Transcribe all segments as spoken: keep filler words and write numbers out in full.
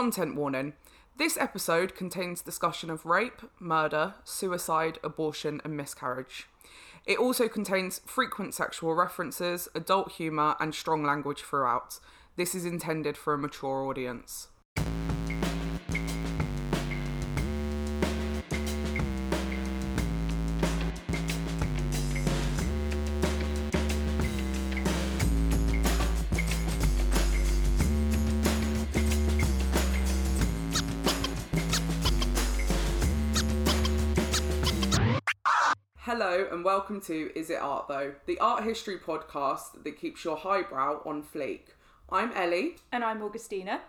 Content warning. This episode contains discussion of rape, murder, suicide, abortion, and miscarriage. It also contains frequent sexual references, adult humour, and strong language throughout. This is intended for a mature audience. Hello and welcome to Is It Art Though? The art history podcast that keeps your highbrow on fleek. I'm Ellie. And I'm Augustina.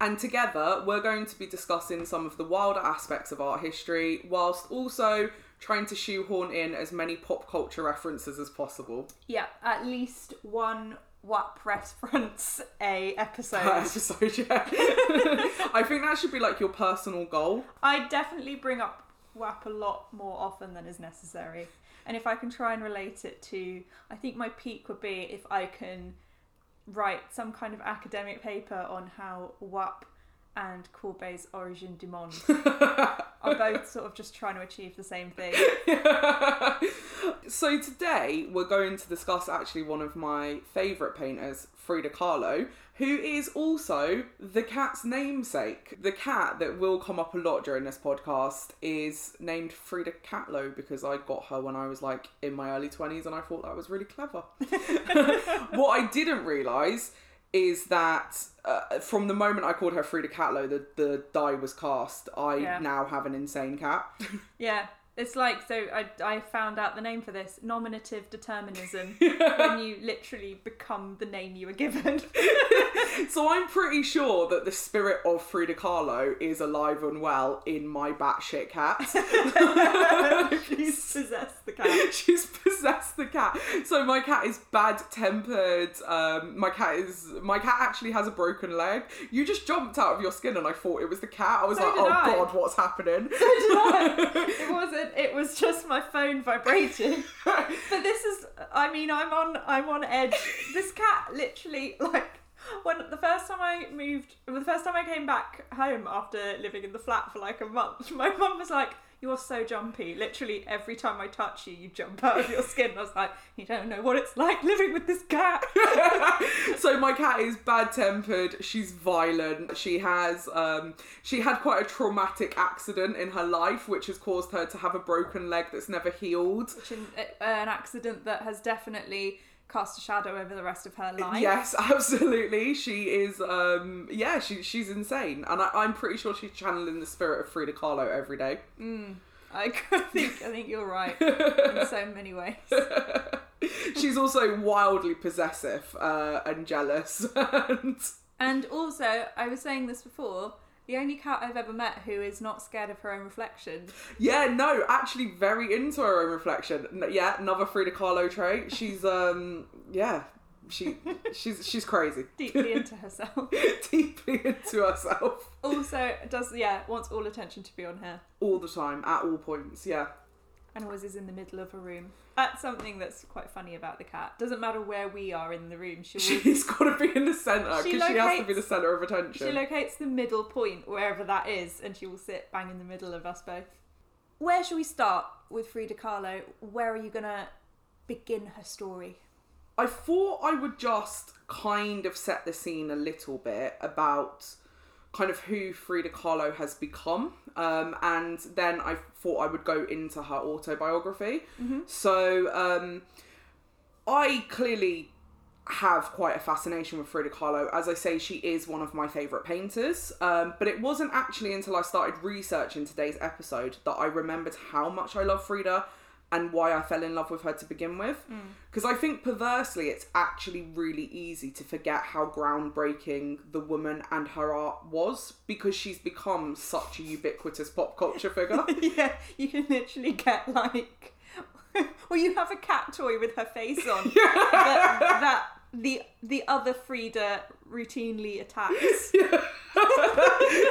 And together we're going to be discussing some of the wilder aspects of art history whilst also trying to shoehorn in as many pop culture references as possible. Yeah, at least one W A P reference a episode. Uh, episode, yeah. I think that should be like your personal goal. I definitely bring up W A P a lot more often than is necessary, and if I can try and relate it to, I think my peak would be if I can write some kind of academic paper on how W A P and Courbet's Origine du Monde are both sort of just trying to achieve the same thing. Yeah. So today we're going to discuss actually one of my favourite painters, Frida Kahlo, who is also the cat's namesake. The cat that will come up a lot during this podcast is named Frida Kahlo because I got her when I was like in my early twenties and I thought that was really clever. What I didn't realise is that uh, from the moment I called her Frida Kahlo, the, the die was cast. I yeah. now have an insane cat. Yeah. It's like, so I I found out the name for this, nominative determinism, yeah. when you literally become the name you were given. So I'm pretty sure that the spirit of Frida Kahlo is alive and well in my batshit cat. She's possessed the cat. She's possessed the cat. So my cat is bad-tempered. Um, my cat is my cat actually has a broken leg. You just jumped out of your skin and I thought it was the cat. I was so like, oh I. God, what's happening? So did I. It wasn't. It was just my phone vibrating. But this is, I mean, I'm on, I'm on edge. This cat literally, like, when the first time I moved, the first time I came back home after living in the flat for like a month, my mum was like, "You're so jumpy. Literally every time I touch you, you jump out of your skin." I was like, "You don't know what it's like living with this cat." So my cat is bad-tempered. She's violent. She has, um, she had quite a traumatic accident in her life, which has caused her to have a broken leg that's never healed. Which an, uh, an accident that has definitely cast a shadow over the rest of her life. Yes, absolutely. She is, um, yeah, she she's insane. And I, I'm pretty sure she's channeling the spirit of Frida Kahlo every day. Mm, I think I think you're right in so many ways. She's also wildly possessive uh, and jealous. and... and also, I was saying this before, the only cat I've ever met who is not scared of her own reflection. Yeah, no, actually very into her own reflection. Yeah, another Frida Kahlo trait. She's, um, yeah, she, she's, she's crazy. Deeply into herself. Deeply into herself. Also, does, yeah, wants all attention to be on her. All the time, at all points, yeah. And always is in the middle of a room. That's something that's quite funny about the cat. Doesn't matter where we are in the room. She always... She's got to be in the centre, because she, she has to be the centre of attention. She locates the middle point, wherever that is, and she will sit bang in the middle of us both. Where should we start with Frida Kahlo? Where are you going to begin her story? I thought I would just kind of set the scene a little bit about kind of who Frida Kahlo has become, um, and then I thought I would go into her autobiography. Mm-hmm. So um, I clearly have quite a fascination with Frida Kahlo. As I say, she is one of my favourite painters, um, but it wasn't actually until I started researching today's episode that I remembered how much I love Frida and why I fell in love with her to begin with. Because mm. I think, perversely, it's actually really easy to forget how groundbreaking the woman and her art was, because she's become such a ubiquitous pop culture figure. Yeah, you can literally get, like... well, you have a cat toy with her face on, yeah. that, that the the other Frida routinely attacks. Yeah.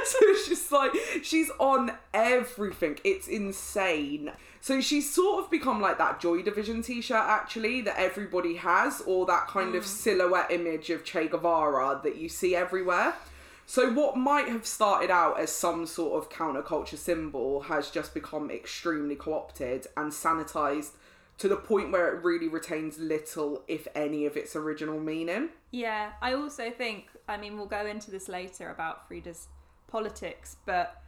So it's just like, she's on everything. It's insane. So she's sort of become like that Joy Division t-shirt, actually, that everybody has, or that kind mm. of silhouette image of Che Guevara that you see everywhere. So what might have started out as some sort of counterculture symbol has just become extremely co-opted and sanitized to the point where it really retains little, if any, of its original meaning. Yeah, I also think, I mean, we'll go into this later about Frida's politics, but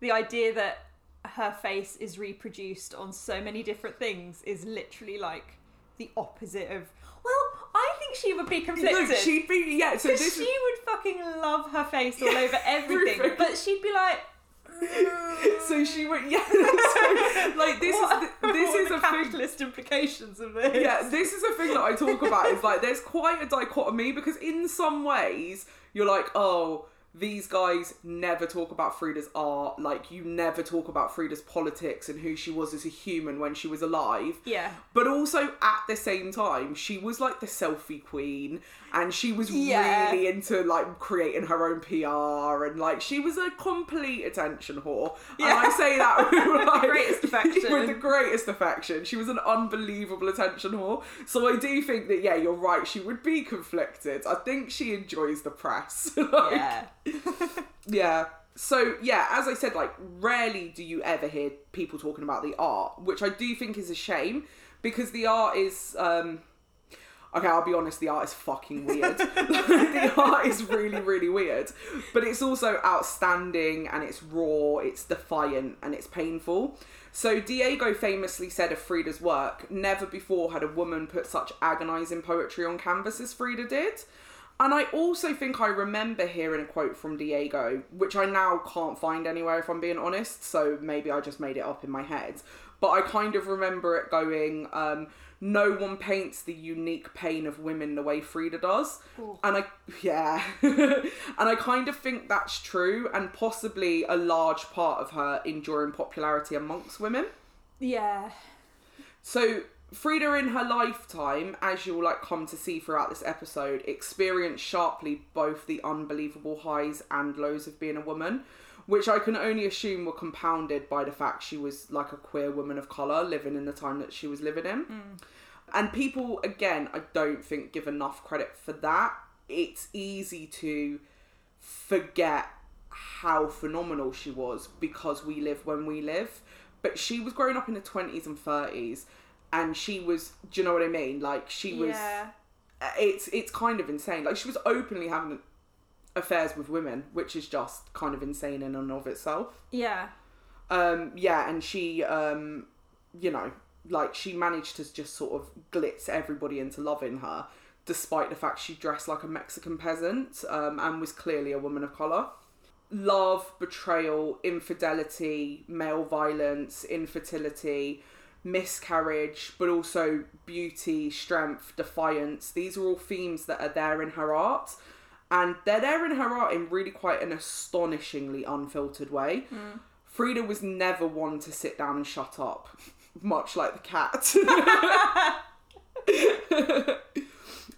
the idea that her face is reproduced on so many different things is literally like the opposite of, well, I think she would be conflicted. Look, she'd be, yeah, so this she is... would fucking love her face all yeah, over everything, everything, but she'd be like, so she went, yeah. So, like this what, is the, this what is the a capitalist thing, implications of this. Yeah, this is a thing that I talk about. Is like there's quite a dichotomy because in some ways you're like, oh, these guys never talk about Frida's art. Like you never talk about Frida's politics and who she was as a human when she was alive. Yeah. But also at the same time, she was like the selfie queen, and she was yeah. really into like creating her own P R, and like she was a complete attention whore. Yeah. And I say that with, like, the greatest affection. With the greatest affection. She was an unbelievable attention whore. So I do think that yeah, you're right. She would be conflicted. I think she enjoys the press. Like, yeah. yeah so yeah as I said, like rarely do you ever hear people talking about the art, which I do think is a shame because the art is um okay I'll be honest the art is fucking weird. The art is really really weird, but it's also outstanding and it's raw, it's defiant and it's painful. So Diego famously said of Frida's work, never before had a woman put such agonizing poetry on canvas as Frida did. And I also think I remember hearing a quote from Diego, which I now can't find anywhere if I'm being honest, so maybe I just made it up in my head. But I kind of remember it going, um, no one paints the unique pain of women the way Frida does. Ooh. And I, yeah. And I kind of think that's true, and possibly a large part of her enduring popularity amongst women. Yeah. So... Frida in her lifetime, as you'll like come to see throughout this episode, experienced sharply both the unbelievable highs and lows of being a woman, which I can only assume were compounded by the fact she was like a queer woman of colour living in the time that she was living in. Mm. And people, again, I don't think give enough credit for that. It's easy to forget how phenomenal she was because we live when we live. But she was growing up in the twenties and thirties. And she was, do you know what I mean? Like, she was... Yeah. It's it's kind of insane. Like, she was openly having affairs with women, which is just kind of insane in and of itself. Yeah. Um, yeah, and she, um, you know, like, she managed to just sort of glitz everybody into loving her, despite the fact she dressed like a Mexican peasant, um, and was clearly a woman of colour. Love, betrayal, infidelity, male violence, infertility... miscarriage, but also beauty, strength, defiance. These are all themes that are there in her art, and they're there in her art in really quite an astonishingly unfiltered way. Mm. Frida was never one to sit down and shut up, much like the cat.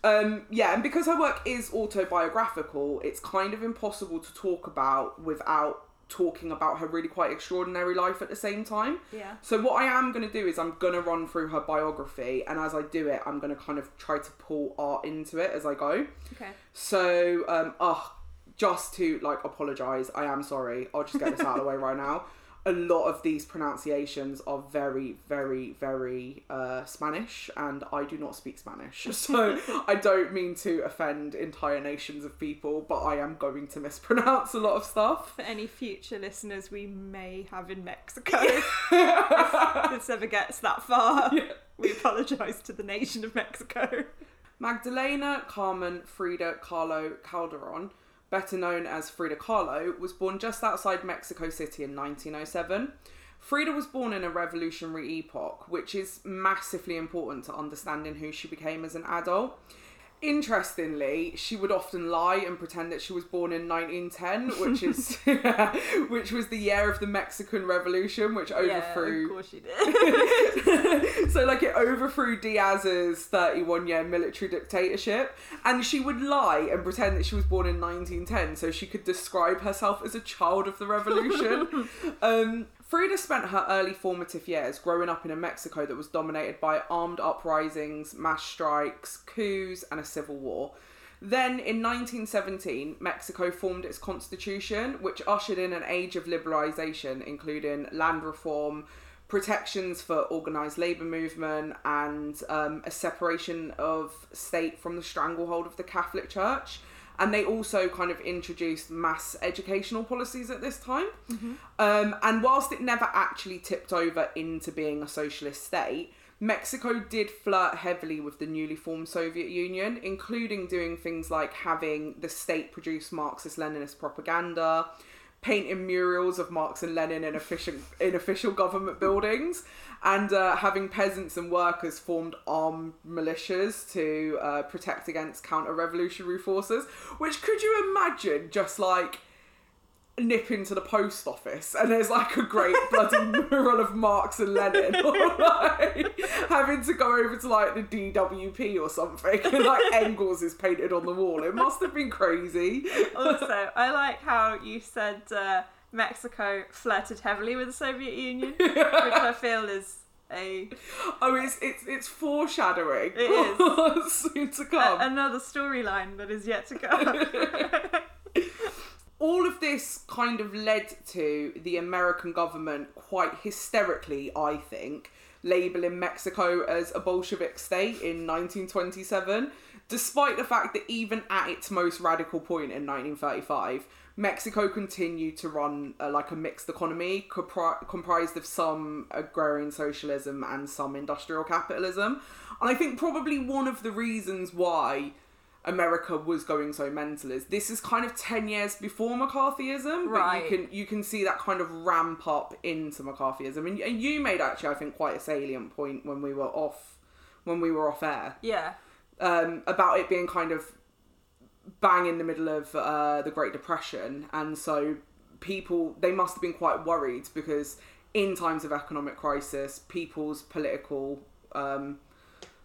um, yeah, and because her work is autobiographical, it's kind of impossible to talk about without talking about her really quite extraordinary life at the same time. Yeah. So what I am going to do is I'm going to run through her biography, and as I do it, I'm going to kind of try to pull art into it as I go. Okay. So, um, oh, just to, like, apologise, I am sorry. I'll just get this out of the way right now. A lot of these pronunciations are very, very, very uh, Spanish, and I do not speak Spanish. So I don't mean to offend entire nations of people, but I am going to mispronounce a lot of stuff. For any future listeners we may have in Mexico, if this ever gets that far, yeah. We apologise to the nation of Mexico. Magdalena Carmen Frida Kahlo Calderon, better known as Frida Kahlo, was born just outside Mexico City in nineteen oh seven. Frida was born in a revolutionary epoch, which is massively important to understanding who she became as an adult. Interestingly, she would often lie and pretend that she was born in nineteen ten, which is yeah, which was the year of the Mexican Revolution, which overthrew... Yeah, of course she did. So, like, it overthrew Diaz's thirty-one year military dictatorship, and she would lie and pretend that she was born in nineteen ten so she could describe herself as a child of the revolution. um... Frida spent her early formative years growing up in a Mexico that was dominated by armed uprisings, mass strikes, coups, and a civil war. Then in nineteen seventeen, Mexico formed its constitution, which ushered in an age of liberalization, including land reform, protections for organized labor movement, and um, a separation of state from the stranglehold of the Catholic Church. And they also kind of introduced mass educational policies at this time. Mm-hmm. Um, and whilst it never actually tipped over into being a socialist state, Mexico did flirt heavily with the newly formed Soviet Union, including doing things like having the state produce Marxist-Leninist propaganda, painting murals of Marx and Lenin in official, in official government buildings, and uh, having peasants and workers formed armed militias to uh, protect against counter-revolutionary forces, which, could you imagine just like nip into the post office and there's like a great bloody mural of Marx and Lenin, or like having to go over to like the D W P or something and like Engels is painted on the wall. It must have been crazy. Also, I like how you said uh, Mexico flirted heavily with the Soviet Union, yeah. which I feel is a oh it's it's it's foreshadowing. It is soon to come. A- another storyline that is yet to come. All of this kind of led to the American government quite hysterically, I think, labelling Mexico as a Bolshevik state in nineteen twenty-seven, despite the fact that even at its most radical point in nineteen thirty-five, Mexico continued to run uh, like a mixed economy compri- comprised of some agrarian socialism and some industrial capitalism. And I think probably one of the reasons why America was going so mental is this is kind of ten years before McCarthyism, right. But you can you can see that kind of ramp up into McCarthyism, and, and you made actually I think quite a salient point when we were off when we were off air, yeah, um, about it being kind of bang in the middle of uh, the Great Depression, and so people they must have been quite worried because in times of economic crisis, people's political um,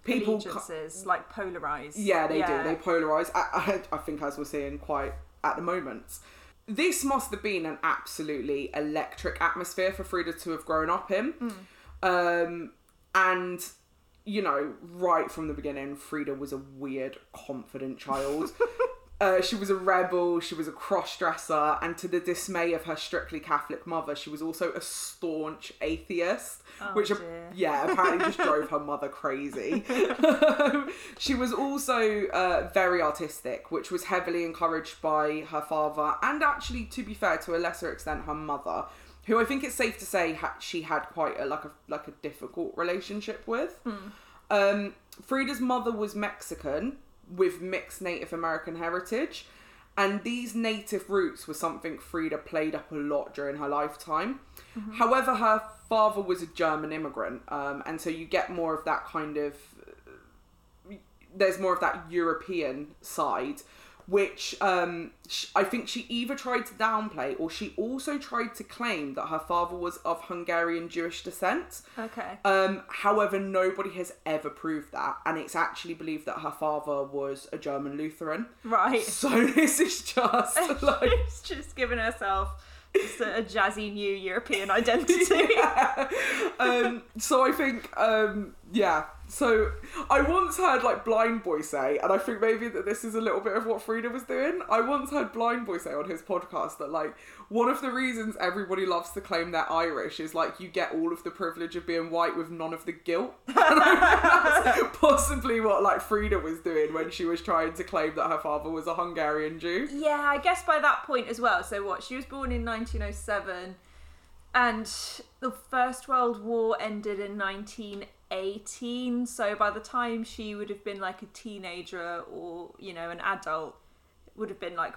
People allegiances, like polarise. Yeah, they yeah. do. They polarise. I, I, I think as we're seeing quite at the moment. This must have been an absolutely electric atmosphere for Frida to have grown up in. Mm. Um, and, you know, right from the beginning, Frida was a weird, confident child. uh, she was a rebel, she was a cross-dresser, and to the dismay of her strictly Catholic mother, she was also a staunch atheist. Oh, which, dear. yeah, apparently just drove her mother crazy. She was also uh, very artistic, which was heavily encouraged by her father, and actually, to be fair, to a lesser extent, her mother, who I think it's safe to say ha- she had quite a like a like a difficult relationship with. Mm. Um, Frida's mother was Mexican with mixed Native American heritage, and these native roots were something Frida played up a lot during her lifetime. Mm-hmm. However, her father was a German immigrant, um, and so you get more of that kind of uh, there's more of that European side, which um, sh- I think she either tried to downplay, or she also tried to claim that her father was of Hungarian Jewish descent. Okay. Um, however, nobody has ever proved that, and it's actually believed that her father was a German Lutheran. Right. So this is just like she's just giving herself It's a, a jazzy new European identity. Yeah. Um, so I think, um, yeah. So I once heard like Blind Boy say, and I think maybe that this is a little bit of what Frida was doing. I once heard Blind Boy say on his podcast that like one of the reasons everybody loves to claim they're Irish is like you get all of the privilege of being white with none of the guilt. And I think that's possibly what like Frida was doing when she was trying to claim that her father was a Hungarian Jew. Yeah, I guess by that point as well. So what, she was born in nineteen oh seven and the First World War ended in nineteen eighteen, so by the time she would have been like a teenager or, you know, an adult, it would have been like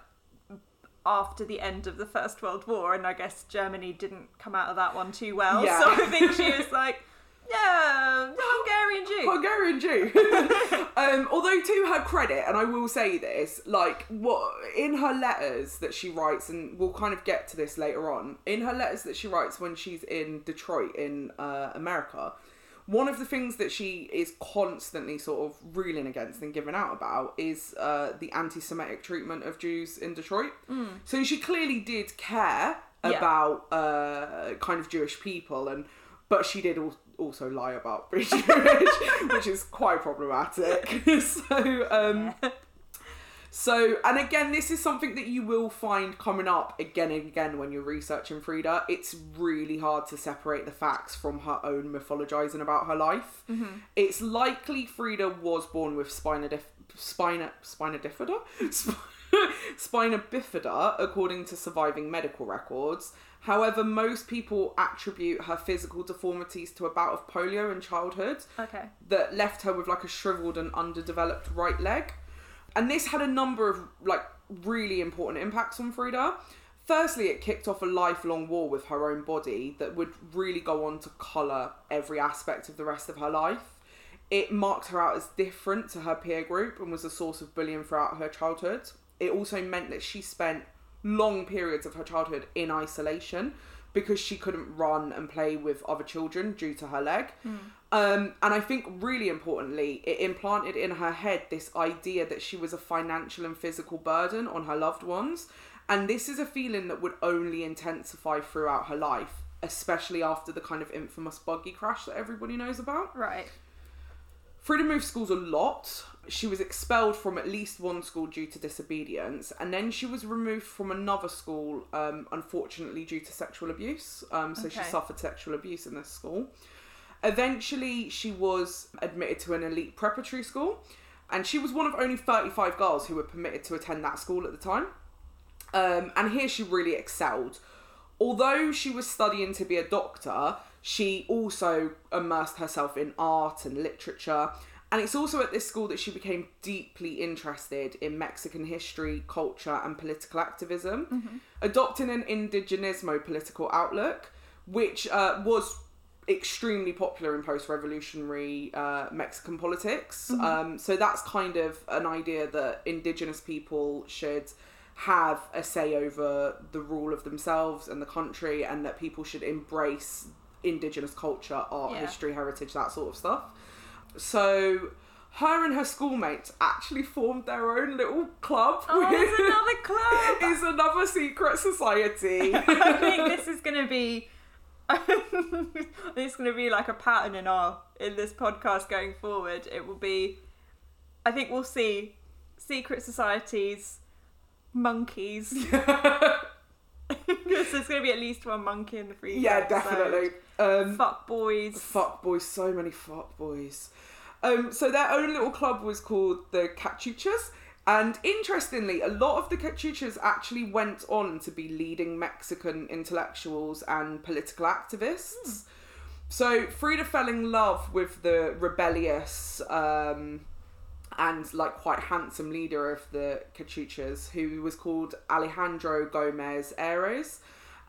after the end of the First World War, and I guess Germany didn't come out of that one too well. Yeah. So I think she was like, yeah, Hungarian Jew. Hungarian Jew. um, although to her credit, and I will say this, like what in her letters that she writes, and we'll kind of get to this later on, in her letters that she writes when she's in Detroit in uh, America, one of the things that she is constantly sort of reeling against and giving out about is uh, the anti-Semitic treatment of Jews in Detroit. Mm. So she clearly did care yeah. about uh, kind of Jewish people, and but she did al- also lie about being Jewish, which is quite problematic. so, um, yeah. So, and again, this is something that you will find coming up again and again when you're researching Frida. It's really hard to separate the facts from her own mythologizing about her life. Mm-hmm. It's likely Frida was born with spina dif- spina spina bifida Sp- spina bifida, according to surviving medical records. However, most people attribute her physical deformities to a bout of polio in childhood, okay, that left her with like a shriveled and underdeveloped right leg. And this had a number of like really important impacts on Frida. Firstly, it kicked off a lifelong war with her own body that would really go on to colour every aspect of the rest of her life. It marked her out as different to her peer group and was a source of bullying throughout her childhood. It also meant that she spent long periods of her childhood in isolation because she couldn't run and play with other children due to her leg. Mm. Um, and I think really importantly, it implanted in her head this idea that she was a financial and physical burden on her loved ones. And this is a feeling that would only intensify throughout her life, especially after the kind of infamous buggy crash that everybody knows about. Right. Frida moved schools a lot. She was expelled from at least one school due to disobedience, and then she was removed from another school, um, unfortunately due to sexual abuse. Um, so okay. She suffered sexual abuse in this school. Eventually, she was admitted to an elite preparatory school, and she was one of only thirty-five girls who were permitted to attend that school at the time. Um, and here she really excelled. Although she was studying to be a doctor, she also immersed herself in art and literature. And it's also at this school that she became deeply interested in Mexican history, culture, and political activism, mm-hmm. adopting an indigenismo political outlook, which uh, was extremely popular in post-revolutionary uh, Mexican politics. Mm-hmm. Um, so that's kind of an idea that indigenous people should have a say over the rule of themselves and the country, and that people should embrace indigenous culture, art, yeah. history, heritage, that sort of stuff. So her and her schoolmates actually formed their own little club. Oh, there's another club! It's another secret society. I think this is going to be... it's going to be like a pattern in our in this podcast going forward. It will be... I think we'll see secret societies, monkeys. So there's going to be at least one monkey in the free Yeah, episode. Definitely. Um, fuck boys. Fuck boys. So many fuck boys. Um, so their own little club was called the Cachuchas. And interestingly, a lot of the Cachuchas actually went on to be leading Mexican intellectuals and political activists. Mm. So Frida fell in love with the rebellious um, and like quite handsome leader of the Cachuchas, who was called Alejandro Gómez Eres.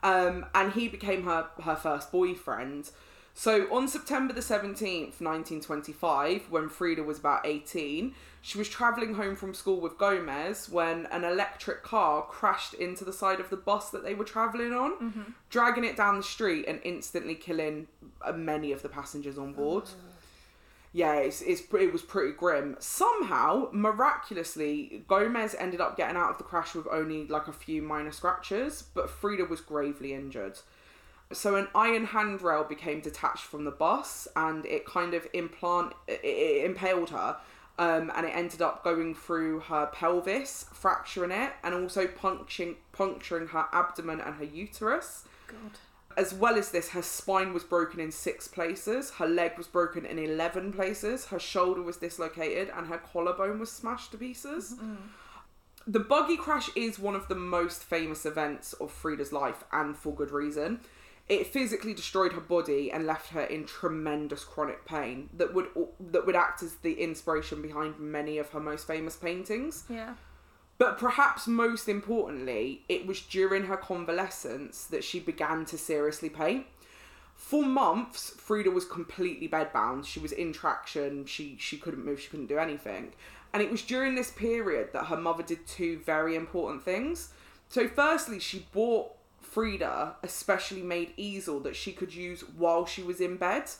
Um, and he became her, her first boyfriend. So on September the seventeenth, nineteen twenty-five, when Frida was about eighteen, she was travelling home from school with Gómez when an electric car crashed into the side of the bus that they were travelling on, mm-hmm. dragging it down the street and instantly killing many of the passengers on board. Oh. Yeah, it's, it's, it was pretty grim. Somehow, miraculously, Gómez ended up getting out of the crash with only like a few minor scratches, but Frida was gravely injured. So an iron handrail became detached from the bus, and it kind of implant it, it impaled her, um, and it ended up going through her pelvis, fracturing it, and also puncturing puncturing her abdomen and her uterus. God. As well as this, her spine was broken in six places, her leg was broken in eleven places, her shoulder was dislocated, and her collarbone was smashed to pieces. Mm-hmm. The buggy crash is one of the most famous events of Frida's life, and for good reason. It physically destroyed her body and left her in tremendous chronic pain that would that would act as the inspiration behind many of her most famous paintings. Yeah. But perhaps most importantly, it was during her convalescence that she began to seriously paint. For months, Frida was completely bedbound. She was in traction. She, she couldn't move. She couldn't do anything. And it was during this period that her mother did two very important things. So firstly, she bought Frida a specially made easel that she could use while she was in bed.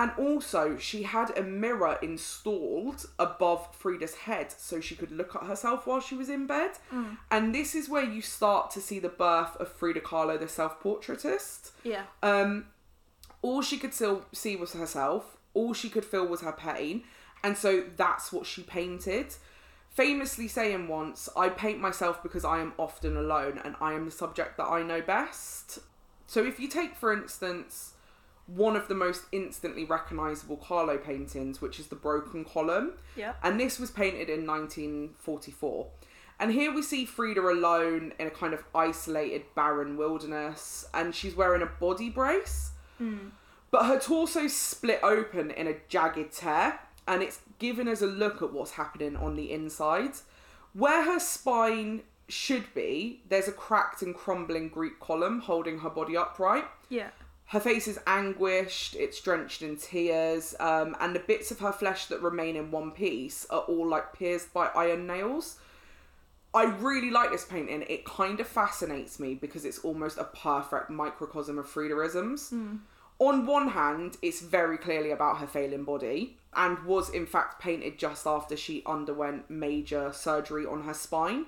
And also, she had a mirror installed above Frida's head so she could look at herself while she was in bed. Mm. And this is where you start to see the birth of Frida Kahlo, the self-portraitist. Yeah. Um, all she could still see was herself. All she could feel was her pain. And so that's what she painted. famously saying once, "I paint myself because I am often alone and I am the subject that I know best." So if you take, for instance, one of the most instantly recognisable Kahlo paintings, which is the Broken Column. Yeah. And this was painted in nineteen forty-four. And here we see Frida alone in a kind of isolated, barren wilderness, and she's wearing a body brace. Mm. But her torso's split open in a jagged tear, and it's giving us a look at what's happening on the inside. Where her spine should be, there's a cracked and crumbling Greek column holding her body upright. Yeah. Her face is anguished, it's drenched in tears, um, and the bits of her flesh that remain in one piece are all like pierced by iron nails. I really like this painting. It kind of fascinates me because it's almost a perfect microcosm of Fridaisms. Mm. On one hand, it's very clearly about her failing body, and was in fact painted just after she underwent major surgery on her spine.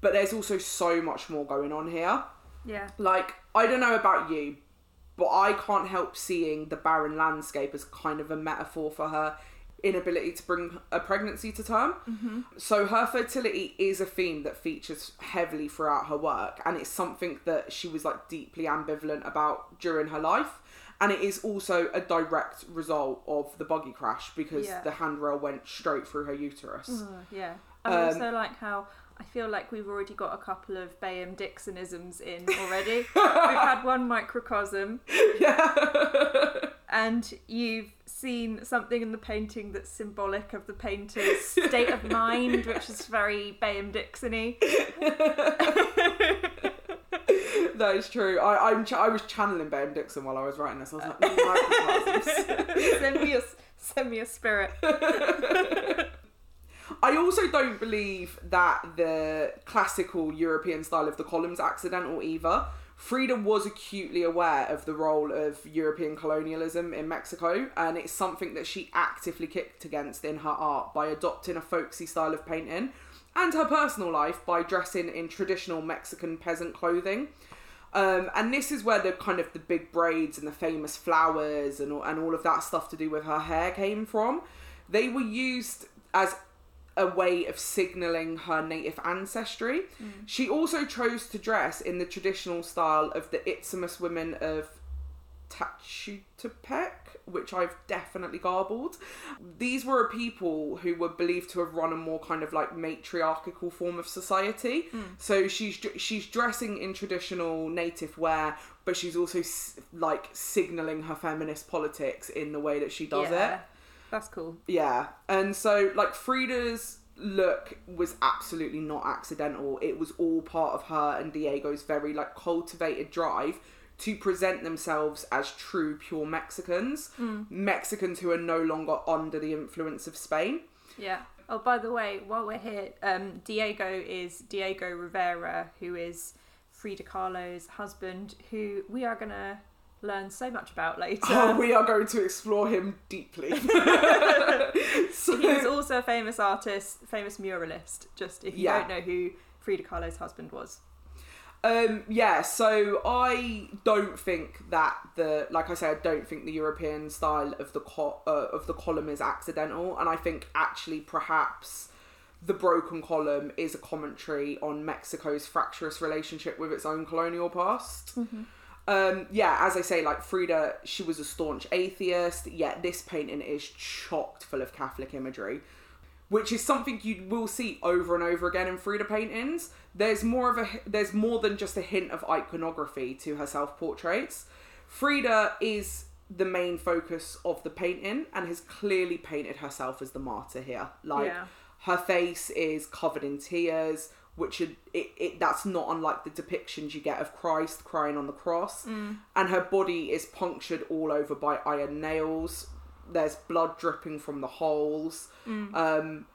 But there's also so much more going on here. Yeah. Like, I don't know about you, but I can't help seeing the barren landscape as kind of a metaphor for her inability to bring a pregnancy to term. Mm-hmm. So her fertility is a theme that features heavily throughout her work, and it's something that she was like deeply ambivalent about during her life. And it is also a direct result of the buggy crash, because yeah. the handrail went straight through her uterus. Uh, yeah. I um, also like how I feel like we've already got a couple of Bayham-Dixonisms in already. We've had one microcosm. Yeah. And you've seen something in the painting that's symbolic of the painter's state of mind, which is very Bayham-Dixon-y. That is true. I I'm ch- I was channeling Bayham-Dixon while I was writing this. I was like, microcosms. send, me a, send me a spirit. I also don't believe that the classical European style of the column's accidental either. Frida was acutely aware of the role of European colonialism in Mexico, and it's something that she actively kicked against in her art by adopting a folksy style of painting, and her personal life by dressing in traditional Mexican peasant clothing. Um, and this is where the kind of the big braids and the famous flowers and, and all of that stuff to do with her hair came from. They were used as a way of signalling her native ancestry. Mm. She also chose to dress in the traditional style of the Isthmus women of Tachutepec, which I've definitely garbled. These were a people who were believed to have run a more kind of like matriarchal form of society. Mm. So she's she's dressing in traditional native wear, but she's also like signalling her feminist politics in the way that she does yeah. it. That's cool. Yeah. And so, like, Frida's look was absolutely not accidental. It was all part of her and Diego's very, like, cultivated drive to present themselves as true, pure Mexicans. Mm. Mexicans who are no longer under the influence of Spain. Yeah. Oh, by the way, while we're here, um, Diego is Diego Rivera, who is Frida Kahlo's husband, who we are going to learn so much about later. Oh, we are going to explore him deeply. So, he was also a famous artist, famous muralist, just if you yeah. don't know who Frida Kahlo's husband was. Um, yeah, so I don't think that the, like I say, I don't think the European style of the, co- uh, of the column is accidental, and I think actually perhaps the Broken Column is a commentary on Mexico's fractious relationship with its own colonial past. Mm-hmm. Um, yeah, as I say, like, Frida, she was a staunch atheist, yet this painting is chocked full of Catholic imagery, which is something you will see over and over again in Frida paintings. There's more of a, there's more than just a hint of iconography to her self-portraits. Frida is the main focus of the painting and has clearly painted herself as the martyr here. Like, yeah. her face is covered in tears, which it, it that's not unlike the depictions you get of Christ crying on the cross. Mm. And her body is punctured all over by iron nails. There's blood dripping from the holes. Mm. Um,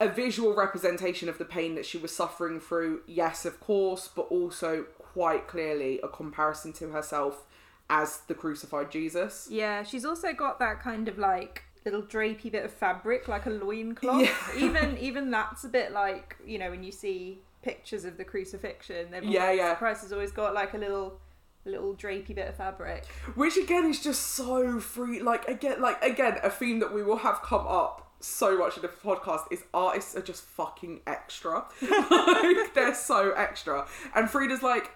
a visual representation of the pain that she was suffering through, yes, of course, but also quite clearly a comparison to herself as the crucified Jesus. Yeah, she's also got that kind of like little drapey bit of fabric, like a loincloth. Yeah. Even even that's a bit like, you know, when you see pictures of the crucifixion, they've yeah, always, yeah. Christ has always got like a little a little drapey bit of fabric. Which again is just so free, like again, like again, a theme that we will have come up so much of the podcast is artists are just fucking extra. Like, they're so extra. And Frida's like,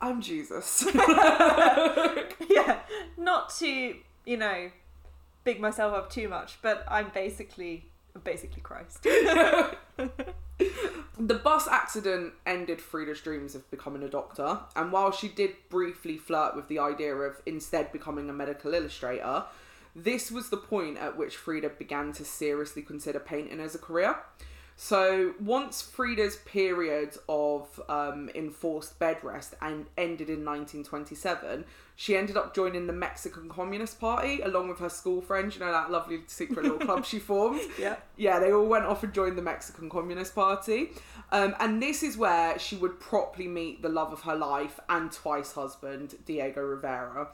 I'm Jesus. Yeah, not to, you know, big myself up too much, but I'm basically, basically Christ. The bus accident ended Frida's dreams of becoming a doctor, and while she did briefly flirt with the idea of instead becoming a medical illustrator, this was the point at which Frida began to seriously consider painting as a career. So once Frida's period of um, enforced bed rest and ended in nineteen twenty-seven, she ended up joining the Mexican Communist Party along with her school friends. You know, that lovely secret little club she formed? Yeah. Yeah, they all went off and joined the Mexican Communist Party. Um, and this is where she would properly meet the love of her life and twice husband, Diego Rivera.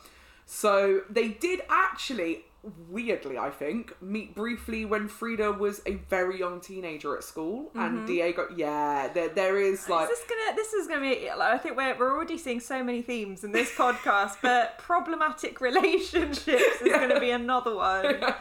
So they did actually... weirdly, I think, meet briefly when Frida was a very young teenager at school, mm-hmm. and Diego, yeah, there, there is like... Is this, gonna, this is going to be... Like, I think we're, we're already seeing so many themes in this podcast, but problematic relationships is yeah. going to be another one. Yeah.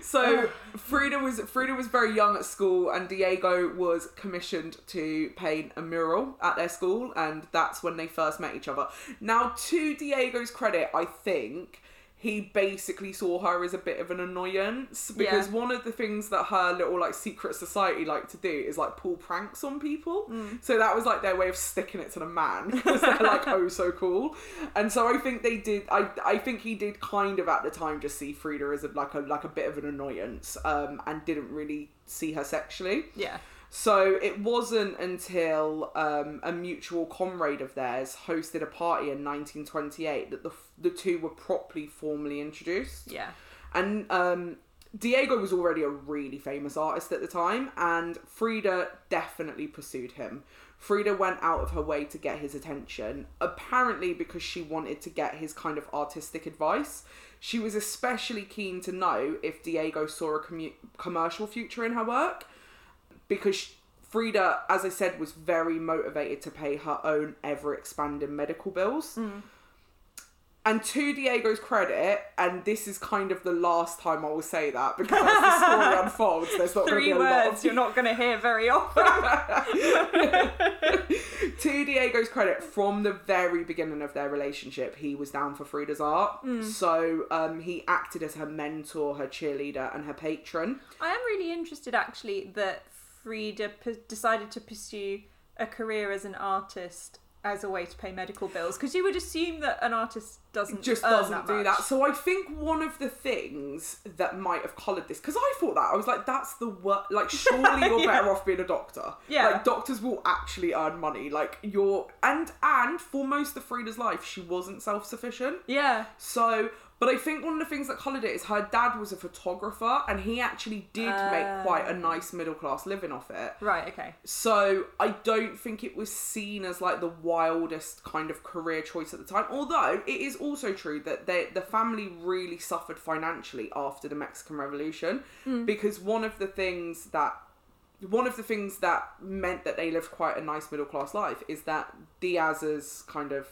So Frida was Frida was very young at school, and Diego was commissioned to paint a mural at their school, and that's when they first met each other. Now, to Diego's credit, I think... he basically saw her as a bit of an annoyance because yeah. one of the things that her little like secret society liked to do is like pull pranks on people. Mm. So that was like their way of sticking it to the man because they're like, oh, so cool. And so I think they did. I I think he did kind of at the time just see Frida as a, like a like a bit of an annoyance, um, and didn't really see her sexually. Yeah. So it wasn't until um, a mutual comrade of theirs hosted a party in nineteen twenty-eight that the the two were properly formally introduced. Yeah. And um, Diego was already a really famous artist at the time, and Frida definitely pursued him. Frida went out of her way to get his attention, apparently because she wanted to get his kind of artistic advice. She was especially keen to know if Diego saw a commu- commercial future in her work. Because Frida, as I said, was very motivated to pay her own ever-expanding medical bills. Mm. And to Diego's credit, and this is kind of the last time I will say that, because as the story unfolds, there's not going to be a lot of... Three words you're not going to hear very often. To Diego's credit, from the very beginning of their relationship, he was down for Frida's art. Mm. So um, he acted as her mentor, her cheerleader, and her patron. I am really interested, actually, that Frida p- decided to pursue a career as an artist as a way to pay medical bills, because you would assume that an artist doesn't just doesn't that do much. That so I think one of the things that might have coloured this, because I thought that I was like, that's the worst, like surely you're yeah. better off being a doctor, yeah like doctors will actually earn money, like you're and and for most of Frida's life she wasn't self-sufficient, yeah so but I think one of the things that coloured it is her dad was a photographer, and he actually did uh, make quite a nice middle-class living off it. Right, okay. So I don't think it was seen as, like, the wildest kind of career choice at the time. Although, it is also true that they, the family really suffered financially after the Mexican Revolution. Mm. Because one of the things that... One of the things that meant that they lived quite a nice middle-class life is that Diaz's kind of...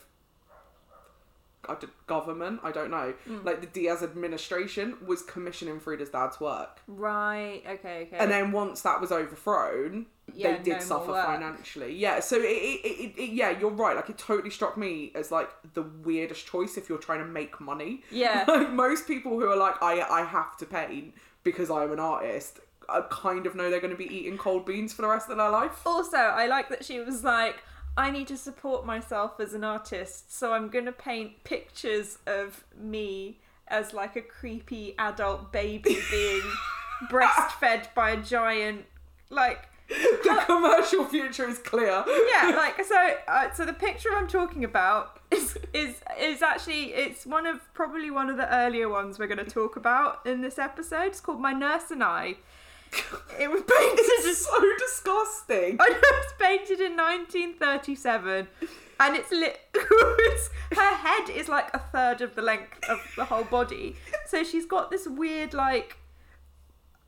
government, I don't know, mm. like the Diaz administration was commissioning Frida's dad's work. Right, okay, okay. And then once that was overthrown, yeah, they did no suffer financially. Yeah, so it, it, it, it, yeah, you're right. Like, it totally struck me as like the weirdest choice if you're trying to make money. Yeah. Like, most people who are like, I, I have to paint because I'm an artist, I kind of know they're going to be eating cold beans for the rest of their life. Also, I like that she was like, I need to support myself as an artist, so I'm going to paint pictures of me as like a creepy adult baby being breastfed by a giant, like... The uh, commercial future is clear. Yeah, like, so uh, so the picture I'm talking about is, is is actually, it's one of, probably one of the earlier ones we're going to talk about in this episode. It's called My Nurse and I. It was painted. This is so disgusting. I know, it was painted in nineteen thirty-seven, and it's lit. It's, her head is like a third of the length of the whole body, so she's got this weird like,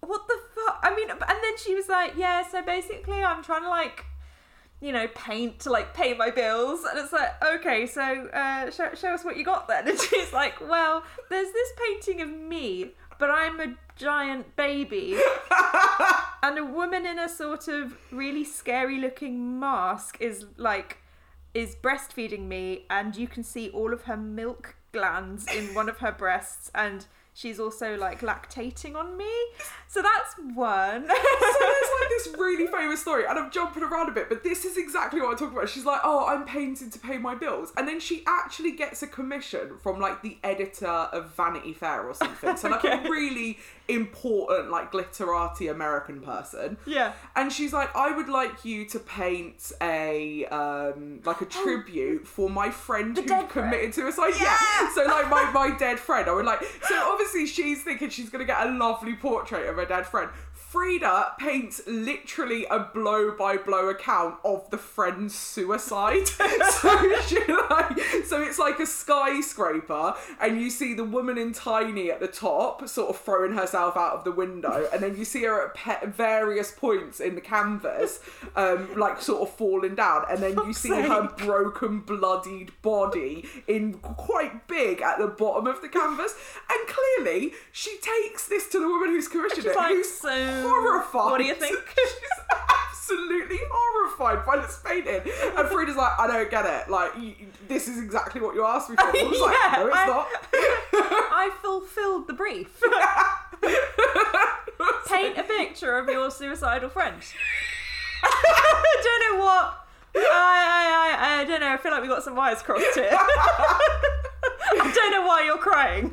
what the fuck? I mean, and then she was like, yeah. So basically, I'm trying to like, you know, paint to like pay my bills, and it's like, okay, so uh, show, show us what you got then. And she's like, well, there's this painting of me but I'm a giant baby. And a woman in a sort of really scary looking mask is like, is breastfeeding me, and you can see all of her milk glands in one of her breasts, and she's also like lactating on me. So that's one. So there's like this really famous story, and I'm jumping around a bit, but this is exactly what I'm talking about. She's like, oh, I'm painting to pay my bills. And then she actually gets a commission from like the editor of Vanity Fair or something. So like okay. a really important like glitterati American person. Yeah. And she's like, I would like you to paint a um like a tribute for my friend the who committed suicide. Yeah. yeah. So like my, my dead friend. I would like, so obviously she's thinking she's going to get a lovely portrait of her dead friend. Frida paints literally a blow-by-blow account of the friend's suicide. so, she like, so it's like a skyscraper, and you see the woman in tiny at the top sort of throwing herself out of the window, and then you see her at pe- various points in the canvas, um, like sort of falling down, and then you see her broken, bloodied body in quite big at the bottom of the canvas. And clearly, she takes this to the woman who's commissioned it, like, who's so horrified. What do you think? She's absolutely horrified by this painting. And Frida's like, I don't get it. Like, you, this is exactly what you asked me for. I was yeah, like, no, it's I, not. I fulfilled the brief. Paint a picture of your suicidal friend. I don't know what. I, I, I, I don't know. I feel like we got some wires crossed here. I don't know why you're crying.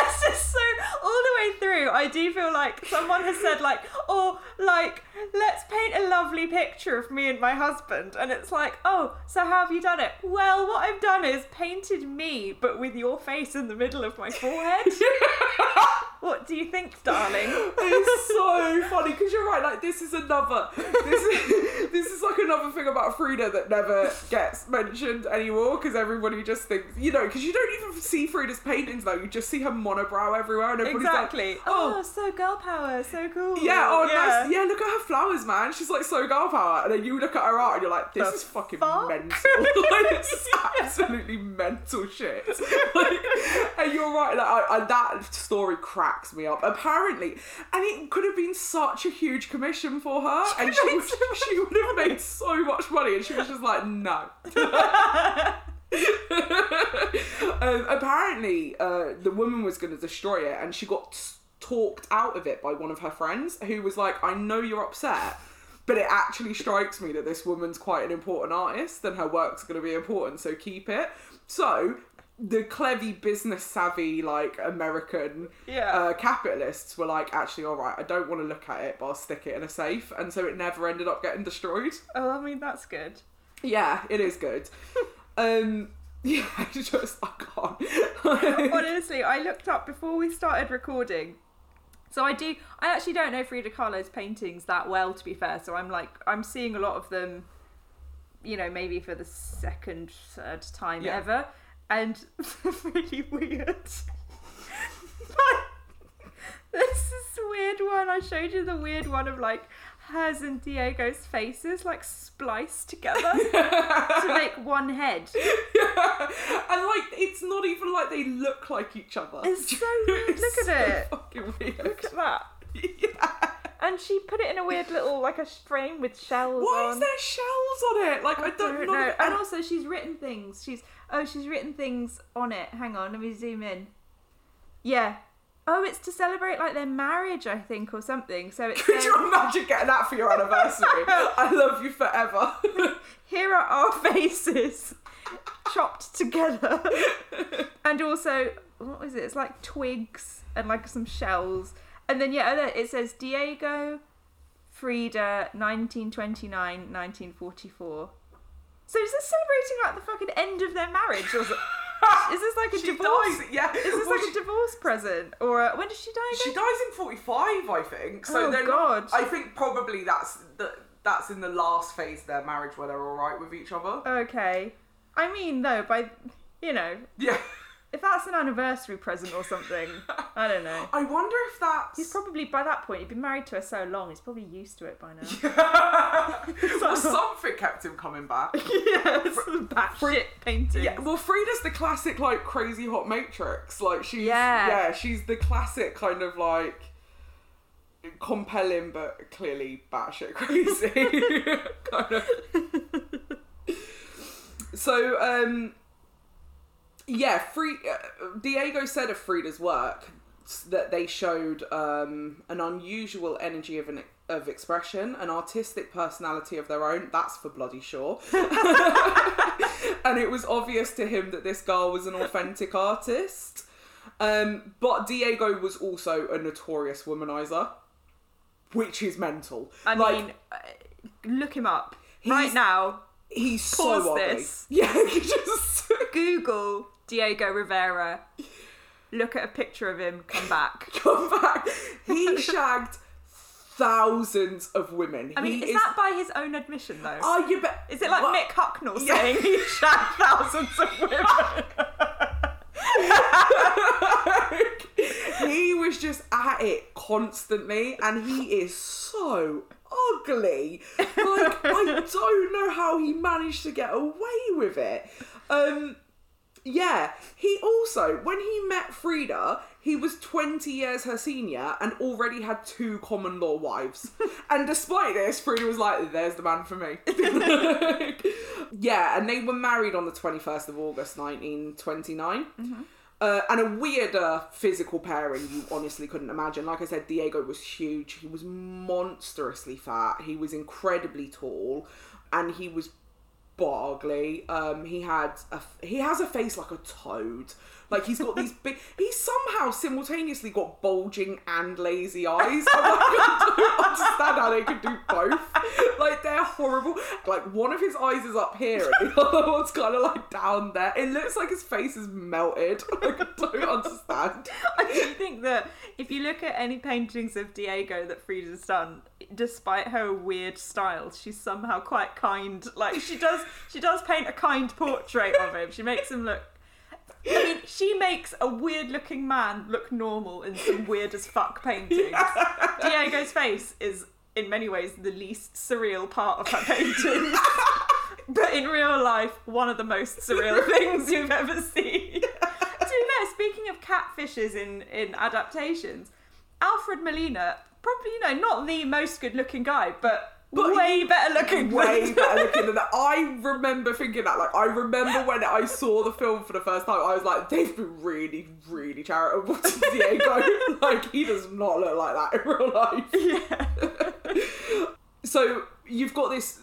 It's just so, all the way through, I do feel like someone has said like, oh, like, let's paint a lovely picture of me and my husband. And it's like, oh, so how have you done it? Well, what I've done is painted me, but with your face in the middle of my forehead. What do you think, darling? It's so funny, because you're right, like, this is another, this is, this is like another thing about Frida that never gets mentioned anymore, because everybody just thinks, you know, because you don't even see Frida's paintings though, you just see her monobrow everywhere, and everybody's exactly. like, oh, oh, so girl power, so cool. Yeah, oh, yeah. nice, yeah, look at her flowers, man, she's like, so girl power, and then you look at her art, and you're like, this the is fucking fuck? mental, like, it's absolutely mental shit, like, and you're right, like, I, I, that story cracks me up apparently, and it could have been such a huge commission for her, she and she would, so she would have made so much money, and she was just like, no. um, apparently uh, the woman was going to destroy it, and she got t- talked out of it by one of her friends who was like, I know you're upset, but it actually strikes me that this woman's quite an important artist and her work's going to be important, so keep it. So the clever, business savvy, like American yeah. uh, capitalists were like, actually, all right, I don't want to look at it, but I'll stick it in a safe. And so it never ended up getting destroyed. Oh, I mean, that's good. Yeah, it is good. um, yeah, it's just, I can't. Honestly, I looked up before we started recording. So I do, I actually don't know Frida Kahlo's paintings that well, to be fair. So I'm like, I'm seeing a lot of them, you know, maybe for the second, third time yeah. ever. And really weird. This is a weird one. I showed you the weird one of like hers and Diego's faces like spliced together to make one head. Yeah. And like it's not even like they look like each other. It's so weird. It's look at so it. Fucking weird. Look at that. Yeah. And she put it in a weird little, like a frame with shells Why on. Why is there shells on it? Like, I, I don't, don't know. know. And also, she's written things. She's, oh, she's written things on it. Hang on, let me zoom in. Yeah. Oh, it's to celebrate, like, their marriage, I think, or something. So it's. Could saying, you imagine getting that for your anniversary? I love you forever. Here are our faces chopped together. And also, what was it? It's like twigs and, like, some shells. And then, yeah, it says Diego, Frida, nineteen twenty-nine, nineteen forty-four. So is this celebrating, like, the fucking end of their marriage? Or is, it, is this, like, a she divorce? Dies, yeah. Is this, well, like, she, a divorce present? Or a, when does she die again? She dies in forty-five, I think. So oh, God. Not, I think probably that's the, that's in the last phase of their marriage where they're all right with each other. Okay. I mean, though, by, you know. Yeah. if that's an anniversary present or something. I don't know. I wonder if that's... He's probably, by that point, he'd been married to her so long, he's probably used to it by now. Yeah. Well, something kept him coming back. Yeah, it's Fr- back Fr- shit painting. Yeah, well, Frida's the classic, like, crazy hot matrix. Like, she's... Yeah. Yeah, she's the classic kind of, like, compelling but clearly batshit crazy. Kind of. So, um... yeah, Free, uh, Diego said of Frida's work that they showed um, an unusual energy of an, of expression, an artistic personality of their own. That's for bloody sure. And it was obvious to him that this girl was an authentic artist. Um, but Diego was also a notorious womanizer, which is mental. I like, mean, look him up right now. He's Pause so ugly. This. Yeah, he just Google Diego Rivera, look at a picture of him, come back. Come back. He shagged thousands of women. I mean, he is, is that by his own admission, though? Oh, you bet. Is it like what? Mick Hucknall yeah. saying he shagged thousands of women? He was just at it constantly, and he is so ugly. Like, I don't know how he managed to get away with it. Um, yeah, he also, when he met Frida, he was twenty years her senior and already had two common law wives. And despite this, Frida was like, there's the man for me. Yeah, and they were married on the twenty-first of August, nineteen twenty-nine. Mm-hmm. Uh, and a weirder physical pairing you honestly couldn't imagine. Like I said, Diego was huge. He was monstrously fat. He was incredibly tall. And he was bargly. Um, he had a, he has a face like a toad. Like, he's got these big... He somehow simultaneously got bulging and lazy eyes. I'm like, I don't understand how they could do both. Like, they're horrible. Like, one of his eyes is up here and the other one's kind of, like, down there. It looks like his face is melted. Like, I don't understand. I do think that if you look at any paintings of Diego that Frida's done, despite her weird style, she's somehow quite kind. Like, she does, she does paint a kind portrait of him. She makes him look... I mean, she makes a weird-looking man look normal in some weird-as-fuck paintings. Yeah. Diego's face is, in many ways, the least surreal part of her paintings. But in real life, one of the most surreal things you've ever seen. To be fair, speaking of catfishes in, in adaptations, Alfred Molina, probably, you know, not the most good-looking guy, but... But way better looking way better looking than that. I remember thinking that, like, I remember when I saw the film for the first time, I was like, they've been really really charitable to Diego. Like, he does not look like that in real life. Yeah. So you've got this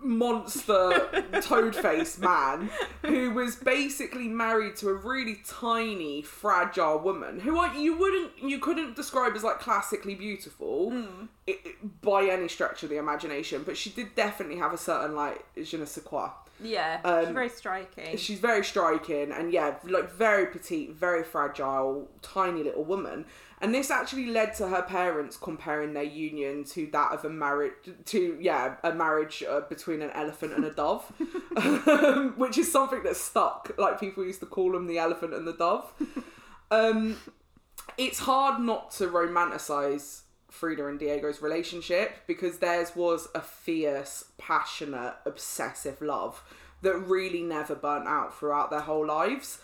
monster toad face man who was basically married to a really tiny fragile woman who I, you wouldn't you couldn't describe as like classically beautiful mm. it, it, by any stretch of the imagination, but she did definitely have a certain like je ne sais quoi. Yeah, um, she's very striking. She's very striking, and yeah, like very petite, very fragile, tiny little woman. And this actually led to her parents comparing their union to that of a marriage, to yeah, a marriage uh, between an elephant and a dove, um, which is something that stuck. Like, people used to call them the elephant and the dove. Um, it's hard not to romanticize Frida and Diego's relationship, because theirs was a fierce, passionate, obsessive love that really never burnt out throughout their whole lives.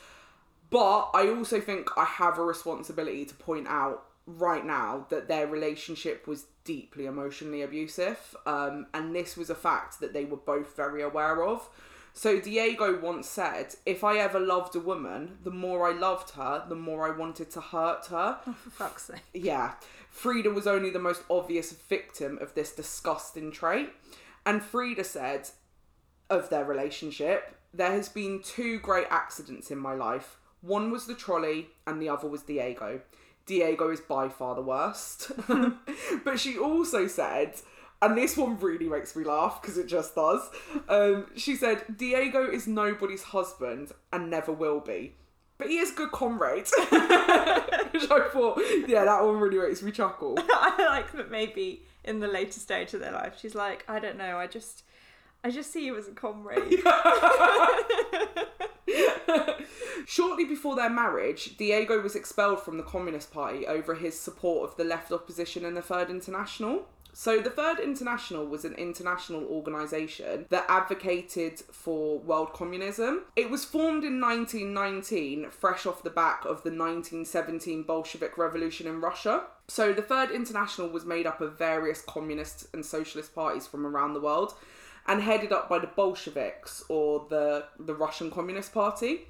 But I also think I have a responsibility to point out right now that their relationship was deeply emotionally abusive. Um, and this was a fact that they were both very aware of. So Diego once said, if I ever loved a woman, the more I loved her, the more I wanted to hurt her. Oh, for fuck's sake. Yeah. Frida was only the most obvious victim of this disgusting trait. And Frida said of their relationship, there has been two great accidents in my life. One was the trolley and the other was Diego. Diego is by far the worst. But she also said, and this one really makes me laugh because it just does. Um, she said, Diego is nobody's husband and never will be. But he is a good comrade. Which I thought, yeah, that one really makes me chuckle. I like that maybe in the later stage of their life, she's like, I don't know, I just... I just see you as a comrade. Yeah. Shortly before their marriage, Diego was expelled from the Communist Party over his support of the left opposition and the Third International. So the Third International was an international organisation that advocated for world communism. It was formed in nineteen nineteen, fresh off the back of the nineteen seventeen Bolshevik Revolution in Russia. So the Third International was made up of various communist and socialist parties from around the world and headed up by the Bolsheviks, or the, the Russian Communist Party.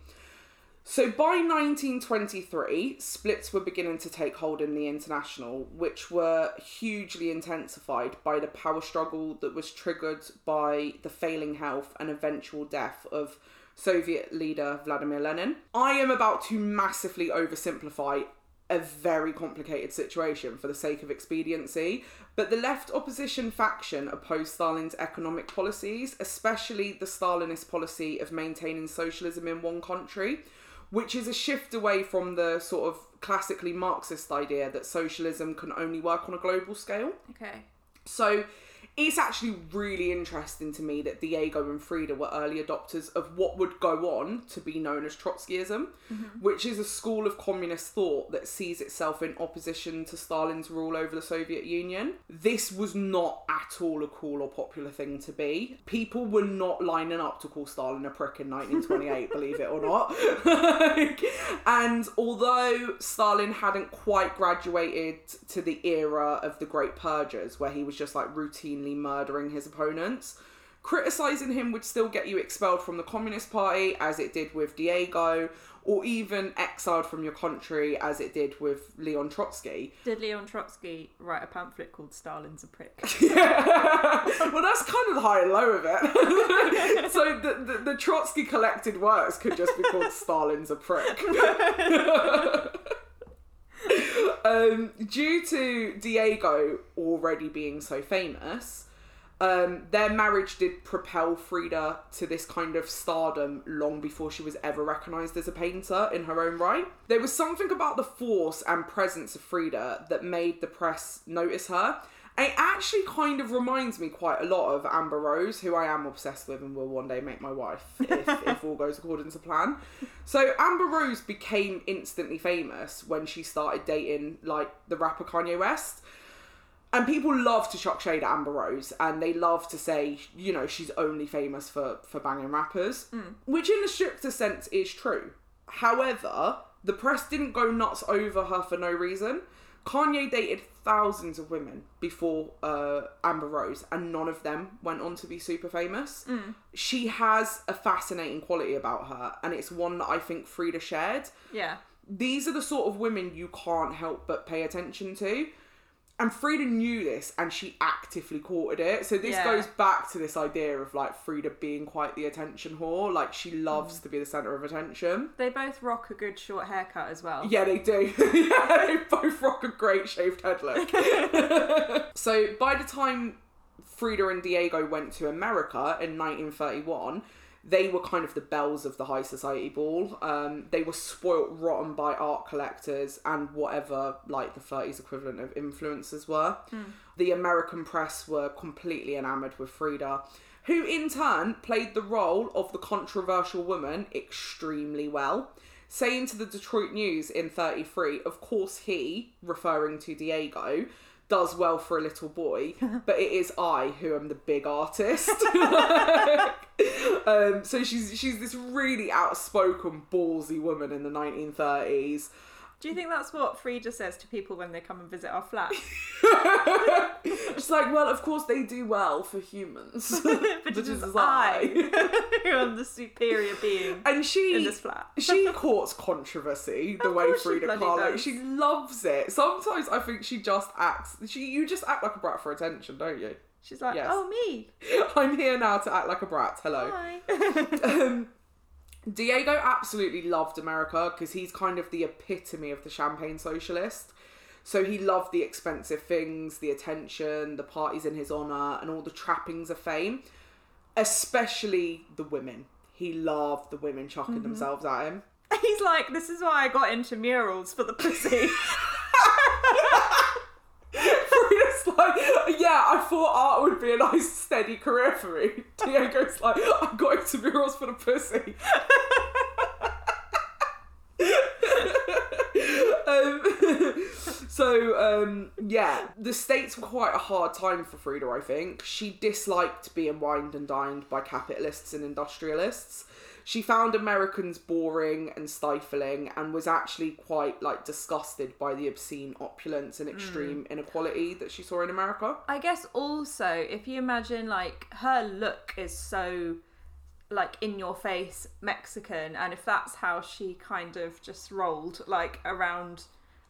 So by nineteen twenty-three, splits were beginning to take hold in the International, which were hugely intensified by the power struggle that was triggered by the failing health and eventual death of Soviet leader Vladimir Lenin. I am about to massively oversimplify a very complicated situation for the sake of expediency, but the left opposition faction opposed Stalin's economic policies, especially the Stalinist policy of maintaining socialism in one country, which is a shift away from the sort of classically Marxist idea that socialism can only work on a global scale. Okay. So it's actually really interesting to me that Diego and Frida were early adopters of what would go on to be known as Trotskyism, mm-hmm. which is a school of communist thought that sees itself in opposition to Stalin's rule over the Soviet Union. This was not at all a cool or popular thing to be. People were not lining up to call Stalin a prick in nineteen twenty-eight, believe it or not. And although Stalin hadn't quite graduated to the era of the Great Purges, where he was just like routine murdering his opponents, criticising him would still get you expelled from the Communist Party, as it did with Diego, or even exiled from your country, as it did with Leon Trotsky. Did Leon Trotsky write a pamphlet called Stalin's a Prick? Yeah. Well, that's kind of the high and low of it. So the, the, the Trotsky collected works could just be called Stalin's a Prick. Um, due to Diego already being so famous, um, their marriage did propel Frida to this kind of stardom long before she was ever recognised as a painter in her own right. There was something about the force and presence of Frida that made the press notice her. It actually kind of reminds me quite a lot of Amber Rose, who I am obsessed with and will one day make my wife, if, if all goes according to plan. So Amber Rose became instantly famous when she started dating, like, the rapper Kanye West. And people love to chuck shade at Amber Rose, and they love to say, you know, she's only famous for, for banging rappers, mm. which in the stricter sense is true. However, the press didn't go nuts over her for no reason. Kanye dated thousands of women before uh, Amber Rose, and none of them went on to be super famous. Mm. She has a fascinating quality about her, and it's one that I think Frida shared. Yeah. These are the sort of women you can't help but pay attention to. And Frida knew this, and she actively courted it. So this yeah. goes back to this idea of, like, Frida being quite the attention whore. Like, she loves mm. to be the centre of attention. They both rock a good short haircut as well. Yeah, they do. Yeah, they both rock a great shaved head look. So by the time Frida and Diego went to America in nineteen thirty-one... they were kind of the bells of the high society ball. Um, they were spoilt rotten by art collectors and whatever, like, the thirties equivalent of influencers were. Mm. The American press were completely enamoured with Frida, who in turn played the role of the controversial woman extremely well, saying to the Detroit News in thirty-three, of course he, referring to Diego, does well for a little boy, but it is I who am the big artist. um, so she's she's this really outspoken, ballsy woman in the nineteen thirties. Do you think that's what Frida says to people when they come and visit our flat? She's like, well, of course they do well for humans. But it is I who am the superior being and she, in this flat. She courts controversy the of way Frida Kahlo. She, she loves it. Sometimes I think she just acts... She, you just act like a brat for attention, don't you? She's like, yes. Oh, me. I'm here now to act like a brat. Hello. Hi. um, Diego absolutely loved America because he's kind of the epitome of the champagne socialist. So he loved the expensive things, the attention, the parties in his honour, and all the trappings of fame, especially the women. He loved the women chucking mm-hmm. themselves at him. He's like, this is why I got into murals, for the pussy. Like, yeah, I thought art would be a nice steady career for me. Diego's like, I got into murals for the pussy. Um, so, um, yeah, the States were quite a hard time for Frida, I think. She disliked being wined and dined by capitalists and industrialists. She found Americans boring and stifling and was actually quite, like, disgusted by the obscene opulence and extreme mm. inequality that she saw in America. I guess also, if you imagine, like, her look is so, like, in-your-face Mexican, and if that's how she kind of just rolled, like, around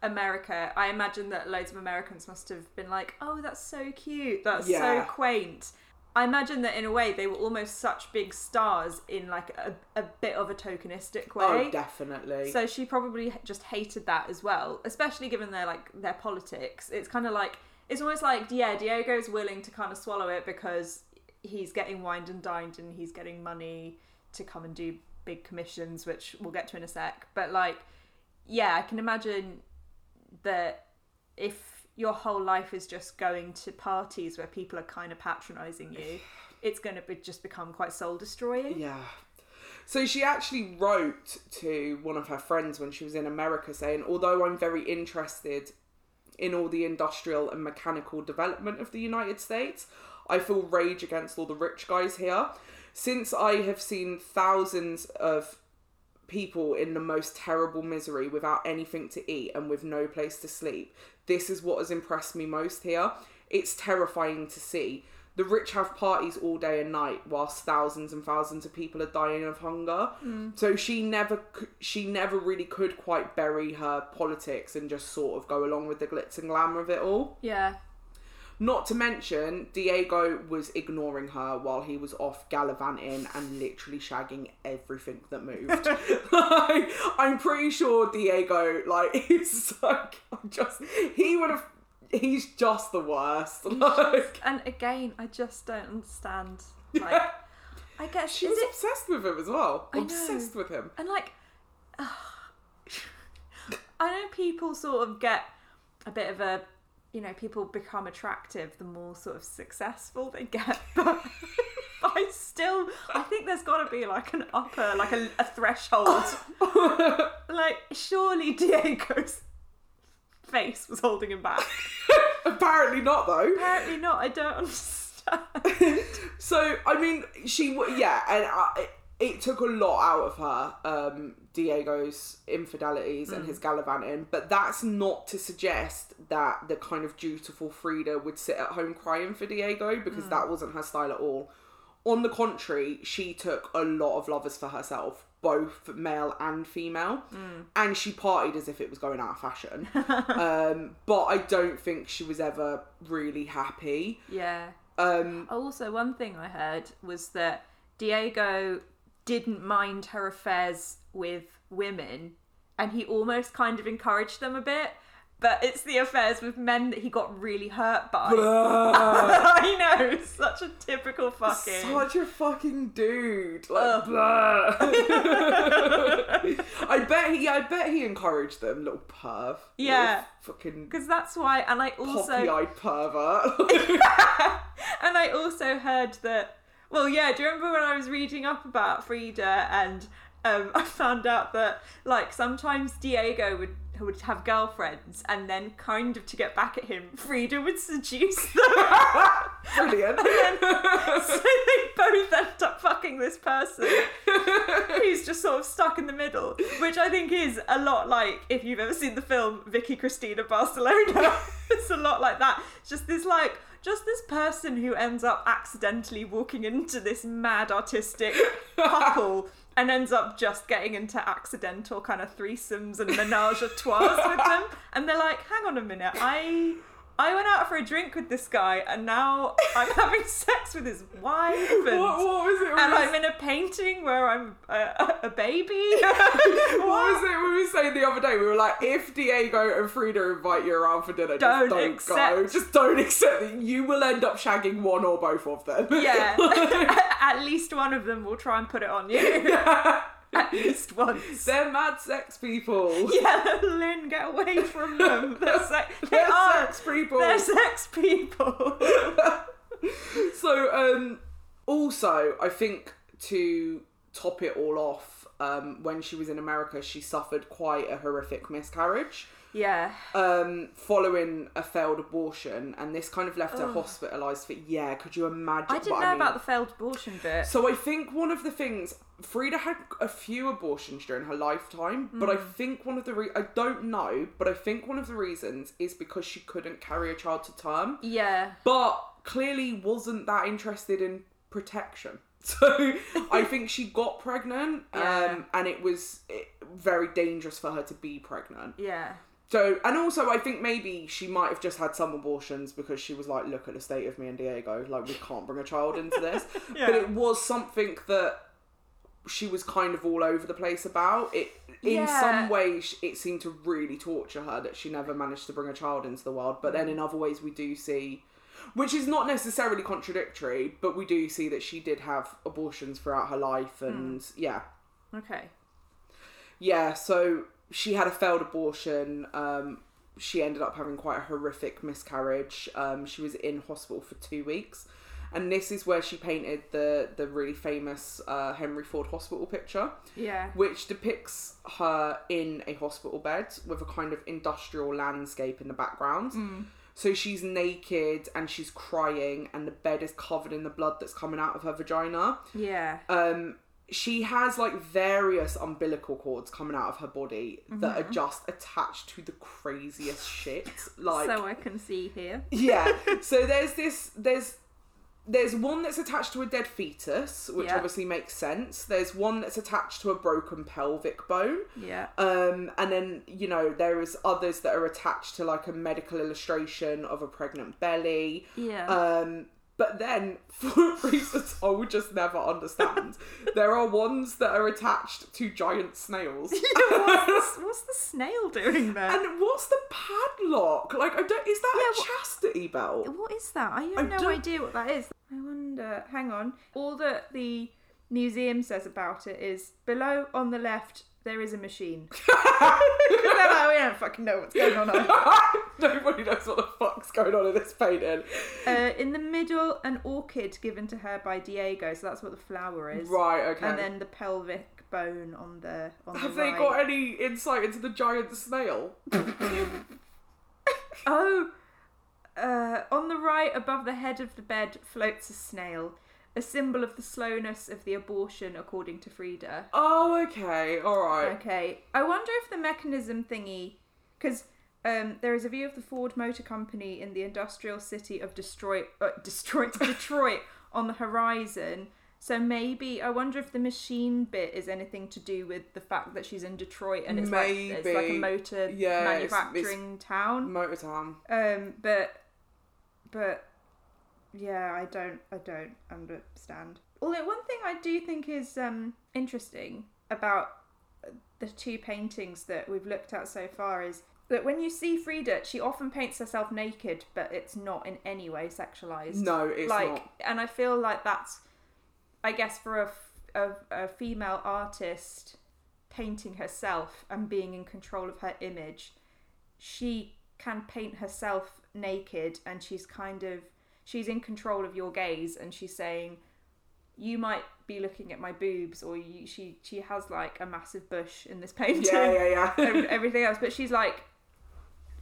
America, I imagine that loads of Americans must have been like, oh, that's so cute, that's yeah. so quaint. I imagine that in a way they were almost such big stars in like a, a bit of a tokenistic way. Oh, definitely. So she probably just hated that as well, especially given their like their politics. It's kind of like, it's almost like, yeah, Diego's willing to kind of swallow it because he's getting wined and dined and he's getting money to come and do big commissions, which we'll get to in a sec. But like, yeah, I can imagine that if your whole life is just going to parties where people are kind of patronising you, it's going to be, just become quite soul-destroying. Yeah. So she actually wrote to one of her friends when she was in America saying, although I'm very interested in all the industrial and mechanical development of the United States, I feel rage against all the rich guys here. Since I have seen thousands of people in the most terrible misery without anything to eat and with no place to sleep, this is what has impressed me most here. It's terrifying to see. The rich have parties all day and night whilst thousands and thousands of people are dying of hunger. Mm. So she never she never really could quite bury her politics and just sort of go along with the glitz and glamour of it all. Yeah. Not to mention, Diego was ignoring her while he was off gallivanting and literally shagging everything that moved. Like, I'm pretty sure Diego, like, is so just, he would have, he's just the worst. Like, just, and again, I just don't understand. Like, yeah. I guess she was it, obsessed with him as well. I obsessed know. with him. And like, uh, I know people sort of get a bit of a, you know, people become attractive the more sort of successful they get. But, but I still, I think there's got to be like an upper, like a, a threshold. Like, surely Diego's face was holding him back. Apparently not, though. Apparently not. I don't understand. So, I mean, she, yeah, and I, it took a lot out of her, um, Diego's infidelities mm. and his gallivanting, but that's not to suggest that the kind of dutiful Frida would sit at home crying for Diego, because mm. that wasn't her style at all. On the contrary, she took a lot of lovers for herself, both male and female, mm. and she partied as if it was going out of fashion. Um, but I don't think she was ever really happy. Yeah. Um, also, one thing I heard was that Diego didn't mind her affairs with women, and he almost kind of encouraged them a bit, but it's the affairs with men that he got really hurt by. I know, such a typical fucking such a fucking dude. Like, I bet he I bet he encouraged them, little perv. Yeah. Little fucking, because that's why. And I also poppy-eyed pervert. Yeah. And I also heard that, well, yeah, do you remember when I was reading up about Frida and Um, I found out that, like, sometimes Diego would would have girlfriends, and then kind of to get back at him, Frida would seduce them. Brilliant. Then, so they both end up fucking this person who's just sort of stuck in the middle, which I think is a lot like, if you've ever seen the film Vicky Cristina Barcelona, it's a lot like that. It's just this, like, just this person who ends up accidentally walking into this mad artistic couple and ends up just getting into accidental kind of threesomes and menage a trois with them. And they're like, hang on a minute, I I went out for a drink with this guy and now I'm having sex with his wife. And, what, what was it? And was... I'm in a painting where I'm a, a baby. what? what was it we were saying the other day? We were like, if Diego and Frida invite you around for dinner, don't, just don't accept... go. Just don't accept that you will end up shagging one or both of them. Yeah. At least one of them will try and put it on you. Yeah. At least once. They're mad sex people. Yeah, Lynn, get away from them. They're, se- they They're are. sex people. They're sex people. So, um, also, I think to top it all off, um, when she was in America, she suffered quite a horrific miscarriage. Yeah. Um, following a failed abortion, and this kind of left Ugh. her hospitalised for, yeah, could you imagine? I didn't know I mean? about the failed abortion bit. So I think one of the things, Frida had a few abortions during her lifetime, mm. but I think one of the, re- I don't know, but I think one of the reasons is because she couldn't carry a child to term. Yeah. But clearly wasn't that interested in protection. So I think she got pregnant, um, yeah. and it was very dangerous for her to be pregnant. Yeah. So, and also I think maybe she might have just had some abortions because she was like, look at the state of me and Diego, like we can't bring a child into this. yeah. But it was something that she was kind of all over the place about. It in yeah. some ways it seemed to really torture her that she never managed to bring a child into the world. But then in other ways we do see, which is not necessarily contradictory, but we do see that she did have abortions throughout her life and mm. yeah. Okay. Yeah, so she had a failed abortion. Um, she ended up having quite a horrific miscarriage. Um, she was in hospital for two weeks. And this is where she painted the, the really famous uh, Henry Ford Hospital picture. Yeah. Which depicts her in a hospital bed with a kind of industrial landscape in the background. Mm. So she's naked and she's crying and the bed is covered in the blood that's coming out of her vagina. Yeah. Um, she has like various umbilical cords coming out of her body mm-hmm. that are just attached to the craziest shit. Like So I can see here. yeah. So there's this there's there's one that's attached to a dead fetus, which yeah. obviously makes sense. There's one that's attached to a broken pelvic bone. Yeah. Um, and then, you know, there is others that are attached to like a medical illustration of a pregnant belly. Yeah. Um, but then, for reasons I would just never understand, there are ones that are attached to giant snails. Yeah, what's, the, what's the snail doing there? And what's the padlock? Like, I don't. Is that yeah, a what, chastity belt? What is that? I have I no don't... idea what that is. I wonder. Hang on. All that the museum says about it is below on the left. There is a machine. like, we don't fucking know what's going on. Nobody knows what the fuck's going on in this painting. Uh, in the middle, an orchid given to her by Diego. So that's what the flower is. Right, okay. And then the pelvic bone on the on Have the right. Have they got any insight into the giant snail? oh, uh, on the right, above the head of the bed, floats a snail. A symbol of the slowness of the abortion, according to Frida. Oh, okay. All right. Okay. I wonder if the mechanism thingy... Because um, there is a view of the Ford Motor Company in the industrial city of Detroit, uh, Detroit, Detroit on the horizon. So maybe... I wonder if the machine bit is anything to do with the fact that she's in Detroit and it's, maybe. Like, it's like a motor yeah, manufacturing it's, it's town. Motor town. Um, but... But... Yeah, I don't, I don't understand. Although one thing I do think is um, interesting about the two paintings that we've looked at so far is that when you see Frida, she often paints herself naked, but it's not in any way sexualized. No, it's like, not. And I feel like that's, I guess, for a, a, a female artist painting herself and being in control of her image, she can paint herself naked and she's kind of, she's in control of your gaze and she's saying, you might be looking at my boobs or you, she she has like a massive bush in this painting. Yeah, yeah, yeah. everything else. But she's like,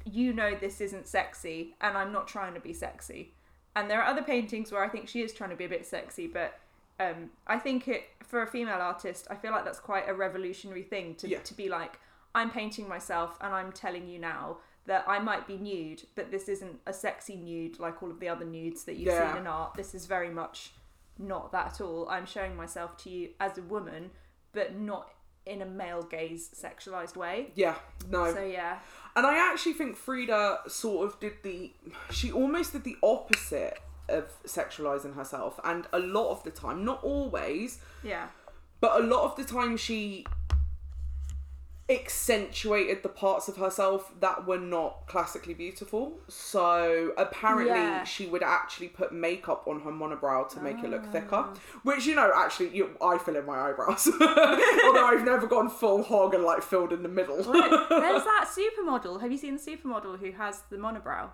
you know this isn't sexy and I'm not trying to be sexy. And there are other paintings where I think she is trying to be a bit sexy, but um, I think it for a female artist, I feel like that's quite a revolutionary thing to yeah. to be like, I'm painting myself and I'm telling you now that I might be nude, but this isn't a sexy nude like all of the other nudes that you've yeah. seen in art. This is very much not that at all. I'm showing myself to you as a woman, but not in a male gaze sexualized way. Yeah, no. So yeah. And I actually think Frida sort of did the... She almost did the opposite of sexualizing herself. And a lot of the time, not always, yeah, but a lot of the time she... accentuated the parts of herself that were not classically beautiful. So apparently yeah. she would actually put makeup on her monobrow to make oh. it look thicker, which, you know, actually you, I fill in my eyebrows although I've never gone full hog and like filled in the middle. Well, there's that supermodel, have you seen the supermodel who has the monobrow?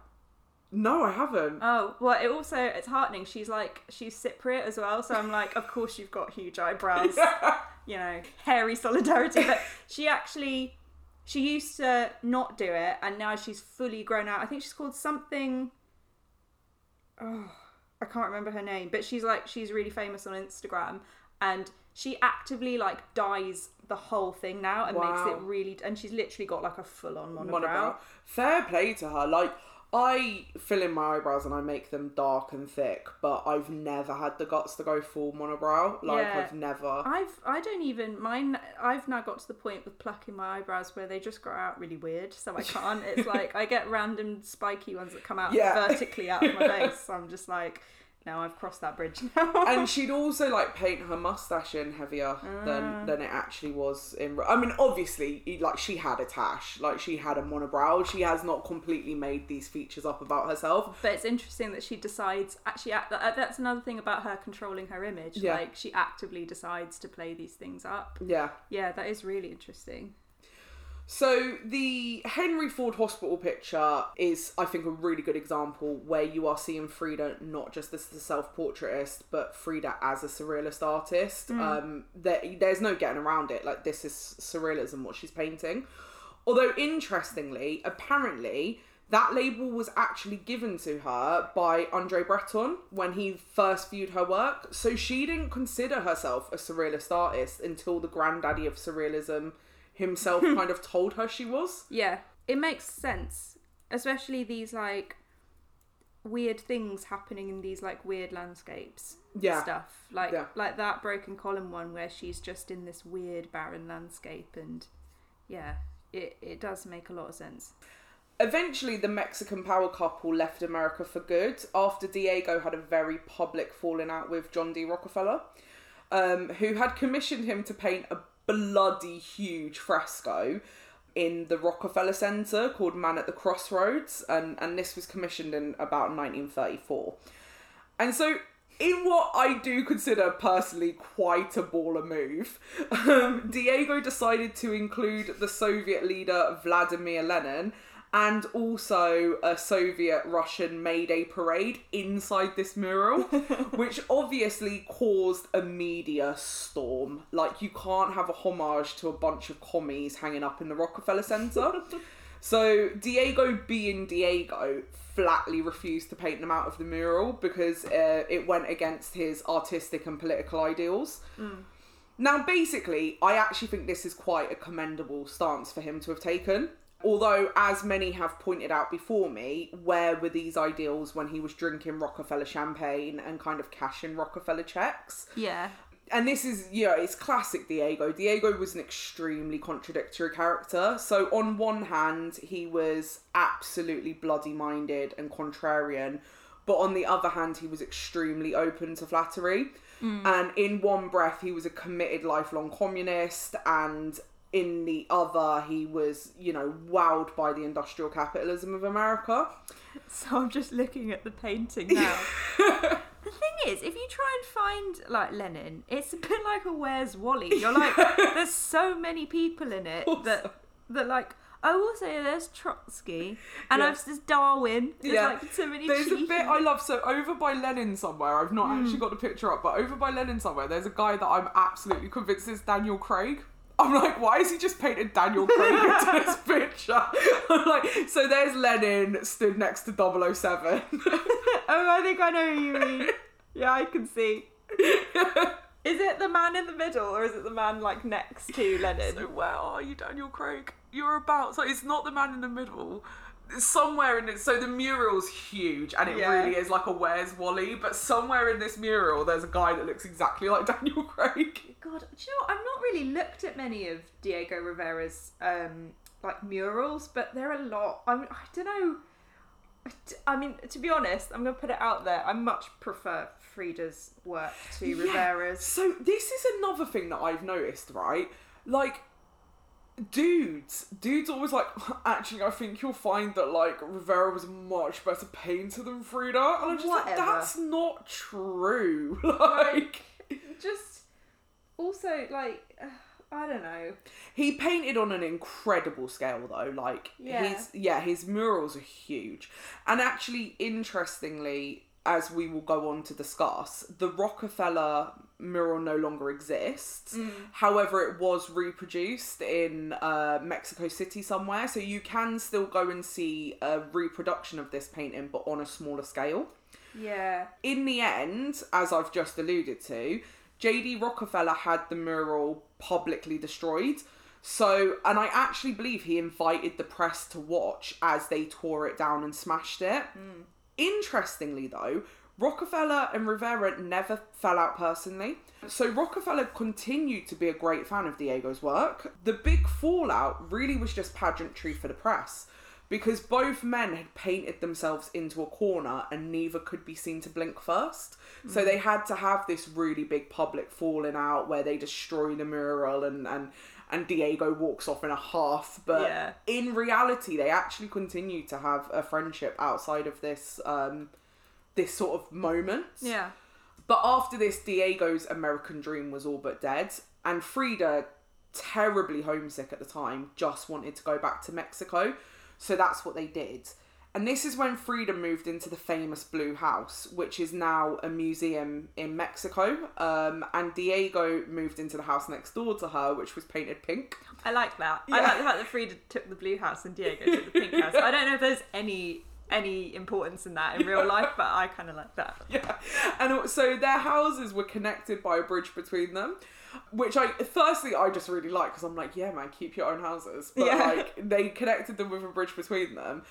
No, I haven't. Oh, well, it also, it's heartening. She's like, she's Cypriot as well. So I'm like, of course you've got huge eyebrows, yeah. you know, hairy solidarity. But she actually, She used to not do it, and now she's fully grown out. I think she's called something... Oh, I can't remember her name. But she's like, she's really famous on Instagram. And she actively like dyes the whole thing now and wow. makes it really... And she's literally got like a full-on monobrow. monobrow. Fair play to her. Like, I fill in my eyebrows and I make them dark and thick. But I've never had the guts to go full monobrow. Like, yeah. I've never... I've, I don't even... Mine, I've now got to the point with plucking my eyebrows where they just grow out really weird. So I can't. It's like, I get random spiky ones that come out yeah. vertically out of my face. So I'm just like... Now I've crossed that bridge now. And she'd also like paint her mustache in heavier uh. than than it actually was in. I mean, obviously, like she had a tash, like she had a monobrow. She has not completely made these features up about herself. But it's interesting that she decides. Actually, that's another thing about her controlling her image. Yeah. Like she actively decides to play these things up. Yeah, yeah, that is really interesting. So the Henry Ford Hospital picture is, I think, a really good example where you are seeing Frida not just as the self-portraitist, but Frida as a surrealist artist. Mm. Um, there, there's no getting around it. Like, this is surrealism, what she's painting. Although, interestingly, apparently, that label was actually given to her by Andre Breton when he first viewed her work. So she didn't consider herself a surrealist artist until the granddaddy of surrealism himself kind of told her she was. Yeah, it makes sense, especially these like weird things happening in these like weird landscapes. Yeah, stuff like yeah. like that Broken Column one where she's just in this weird barren landscape, and yeah, it it does make a lot of sense. Eventually, the Mexican power couple left America for good after Diego had a very public falling out with John D. Rockefeller, um, who had commissioned him to paint a bloody huge fresco in the Rockefeller Center called Man at the Crossroads, and, and this was commissioned in about nineteen thirty-four. And so, in what I do consider personally quite a baller move, um, Diego decided to include the Soviet leader Vladimir Lenin and also a Soviet-Russian May Day parade inside this mural, which obviously caused a media storm. Like, you can't have a homage to a bunch of commies hanging up in the Rockefeller Center. So Diego being Diego flatly refused to paint them out of the mural because uh, it went against his artistic and political ideals. Mm. Now, basically, I actually think this is quite a commendable stance for him to have taken. Although, as many have pointed out before me, where were these ideals when he was drinking Rockefeller champagne and kind of cashing Rockefeller checks? Yeah. And this is, you know, it's classic Diego. Diego was an extremely contradictory character. So on one hand, he was absolutely bloody-minded and contrarian. But on the other hand, he was extremely open to flattery. Mm. And in one breath, he was a committed lifelong communist, and in the other, he was, you know, wowed by the industrial capitalism of America. So I'm just looking at the painting now. The thing is, if you try and find, like, Lenin, it's a bit like a Where's Wally? You're like, there's so many people in it also. that, that like... Oh, also, there's Trotsky. And yeah. I've, there's Darwin. There's yeah. like so many There's cheeky. a bit I love. So over by Lenin somewhere, I've not mm. actually got the picture up, but over by Lenin somewhere, there's a guy that I'm absolutely convinced is Daniel Craig. I'm like, why has he just painted Daniel Craig into this picture? I'm like, so there's Lenin stood next to double oh seven. Oh, I think I know who you mean. Yeah, I can see. Is it the man in the middle, or is it the man, like, next to Lenin? So where are you, Daniel Craig? You're about... So it's not the man in the middle. It's somewhere in it... So the mural's huge, and it yeah. really is like a Where's Wally, but somewhere in this mural, there's a guy that looks exactly like Daniel Craig. God, do you know what? I've not really looked at many of Diego Rivera's um, like murals, but there are a lot. I mean, I don't know. I mean, to be honest, I'm going to put it out there. I much prefer Frida's work to yeah. Rivera's. So this is another thing that I've noticed, right? Like, dudes, dudes always like, actually, I think you'll find that, like, Rivera was a much better painter than Frida. And I'm just Whatever. like, that's not true. Like, like just... Also, like, uh, I don't know. He painted on an incredible scale, though. Like, yeah. his yeah, his murals are huge. And actually, interestingly, as we will go on to discuss, the Rockefeller mural no longer exists. Mm. However, it was reproduced in uh, Mexico City somewhere. So you can still go and see a reproduction of this painting, but on a smaller scale. Yeah. In the end, as I've just alluded to, J D. Rockefeller had the mural publicly destroyed. So, and I actually believe he invited the press to watch as they tore it down and smashed it. Mm. Interestingly, though, Rockefeller and Rivera never fell out personally. So Rockefeller continued to be a great fan of Diego's work. The big fallout really was just pageantry for the press, because both men had painted themselves into a corner and neither could be seen to blink first. Mm-hmm. So they had to have this really big public falling out where they destroy the mural and, and, and Diego walks off in a huff. But yeah. in reality, they actually continued to have a friendship outside of this um, this sort of moment. Yeah. But after this, Diego's American dream was all but dead. And Frida, terribly homesick at the time, just wanted to go back to Mexico. So that's what they did. And this is when Frida moved into the famous Blue House, which is now a museum in Mexico. Um, and Diego moved into the house next door to her, which was painted pink. I like that. Yeah. I like the fact that Frida took the Blue House and Diego took the pink house. I don't know if there's any any importance in that in yeah. real life, but I kind of like that. Yeah. And so their houses were connected by a bridge between them. Which I, firstly, I just really like, because I'm like, yeah, man, keep your own houses. But, yeah. like, they connected them with a bridge between them.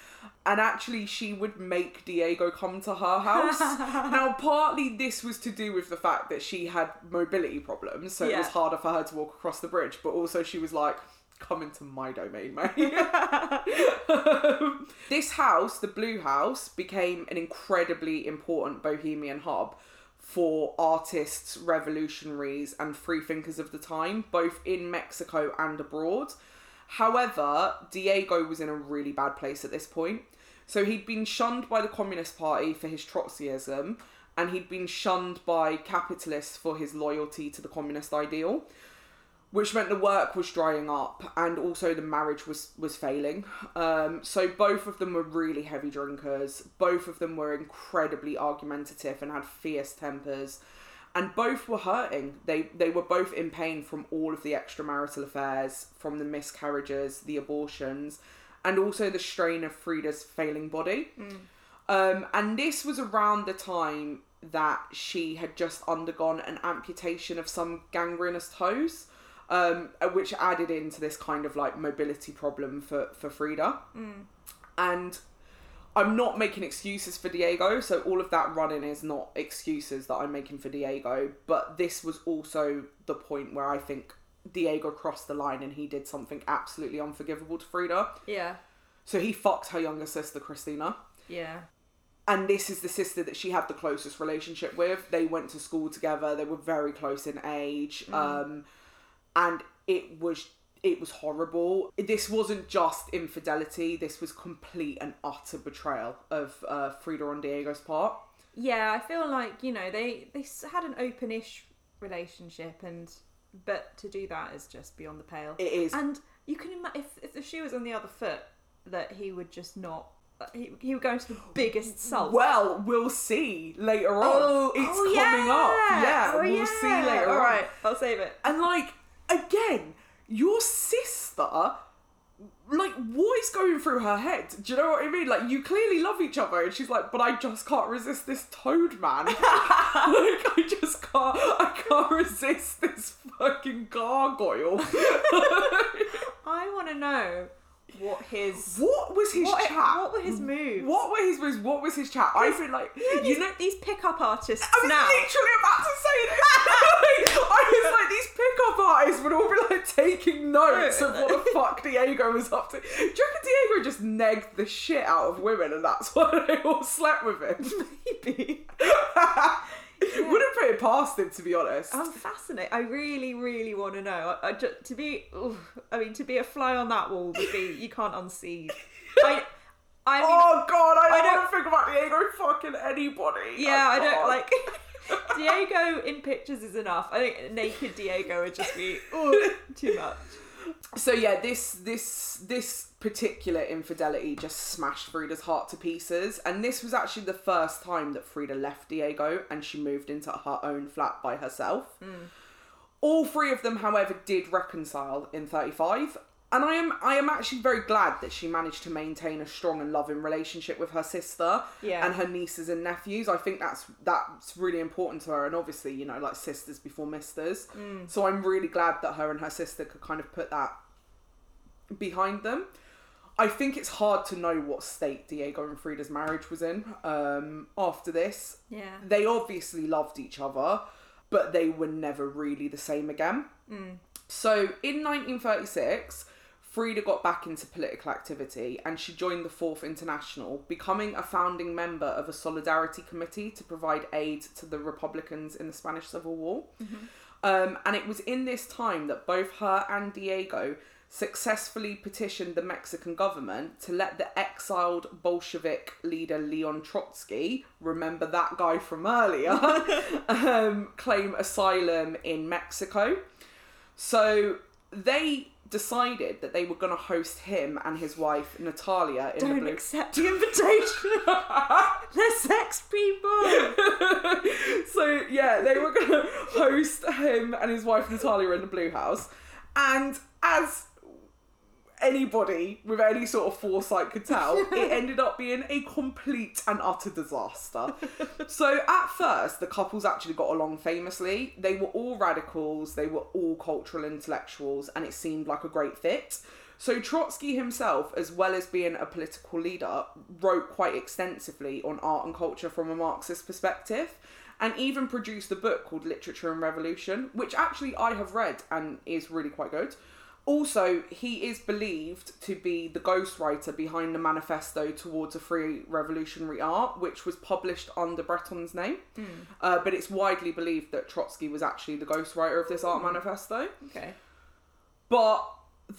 And actually, she would make Diego come to her house. Now, partly this was to do with the fact that she had mobility problems, so yeah. it was harder for her to walk across the bridge. But also, she was like, come into my domain, mate. um, this house, the Blue House, became an incredibly important bohemian hub for artists, revolutionaries, and free thinkers of the time, both in Mexico and abroad. However, Diego was in a really bad place at this point. So he'd been shunned by the Communist Party for his Trotskyism, and he'd been shunned by capitalists for his loyalty to the communist ideal, which meant the work was drying up, and also the marriage was, was failing. Um, so both of them were really heavy drinkers. Both of them were incredibly argumentative and had fierce tempers. And both were hurting. They, they were both in pain from all of the extramarital affairs, from the miscarriages, the abortions, and also the strain of Frida's failing body. Mm. Um, and this was around the time that she had just undergone an amputation of some gangrenous toes. Um, which added into this kind of like mobility problem for, for Frida. Mm. And I'm not making excuses for Diego, so all of that running is not excuses that I'm making for Diego, but this was also the point where I think Diego crossed the line and he did something absolutely unforgivable to Frida. Yeah. So he fucked her younger sister, Christina. Yeah. And this is the sister that she had the closest relationship with. They went to school together. They were very close in age. Mm. Um... And it was it was horrible. This wasn't just infidelity. This was complete and utter betrayal of uh, Frida on Diego's part. Yeah, I feel like, you know, they, they had an open-ish relationship. and But to do that is just beyond the pale. It is. And you can imagine, if, if the shoe was on the other foot, that he would just not... He, he would go into the biggest salt. Well, we'll see later on. Oh, it's oh, coming yeah. up. Yeah, oh, we'll yeah. see later All on. Right, I'll save it. And like... Again, your sister, like, what is going through her head? Do you know what I mean? Like, you clearly love each other. And she's like, but I just can't resist this toad man. Like, I just can't, I can't resist this fucking gargoyle. I want to know what his... What was his what, chat? What were his moves? What were his moves? What was his chat? I feel like... Yeah, these, you know, these pick-up artists I was now. literally about to say this. I was like, these pick-up artists would all be like taking notes of what the fuck Diego was up to. Do you reckon Diego just negged the shit out of women and that's why they all slept with him? Maybe. Yeah. Wouldn't put it past him, to be honest. I'm fascinated. I really, really want to know. I, I just, to be, ooh, I mean, to be a fly on that wall would be you can't unsee. I, I mean, oh God, I, I don't want to think about Diego fucking anybody. Yeah, I, I don't like Diego in pictures is enough. I think naked Diego would just be ooh, too much. So yeah, this this this particular infidelity just smashed Frida's heart to pieces, and this was actually the first time that Frida left Diego and she moved into her own flat by herself. Mm. All three of them, however, did reconcile in thirty-five, and I am I am actually very glad that she managed to maintain a strong and loving relationship with her sister yeah. and her nieces and nephews. I think that's that's really important to her, and obviously, you know, like sisters before misters. Mm. So I'm really glad that her and her sister could kind of put that behind them. I think it's hard to know what state Diego and Frida's marriage was in um, after this. Yeah, they obviously loved each other, but they were never really the same again. Mm. So in nineteen thirty-six, Frida got back into political activity and she joined the Fourth International, becoming a founding member of a solidarity committee to provide aid to the Republicans in the Spanish Civil War. Mm-hmm. Um, and it was in this time that both her and Diego successfully petitioned the Mexican government to let the exiled Bolshevik leader Leon Trotsky, remember that guy from earlier, um, claim asylum in Mexico. So they decided that they were going to host him and his wife Natalia in Don't the Blue... accept the invitation. They're sex people. So yeah, they were going to host him and his wife Natalia in the Blue House, and as anybody with any sort of foresight could tell, it ended up being a complete and utter disaster. So at first, the couples actually got along famously. They were all radicals, they were all cultural intellectuals, and it seemed like a great fit. So Trotsky himself, as well as being a political leader, wrote quite extensively on art and culture from a Marxist perspective, and even produced a book called Literature and Revolution, which actually I have read and is really quite good. Also, he is believed to be the ghostwriter behind the Manifesto Towards a Free Revolutionary Art, which was published under Breton's name. Mm. Uh, but it's widely believed that Trotsky was actually the ghostwriter of this art mm. manifesto. Okay. But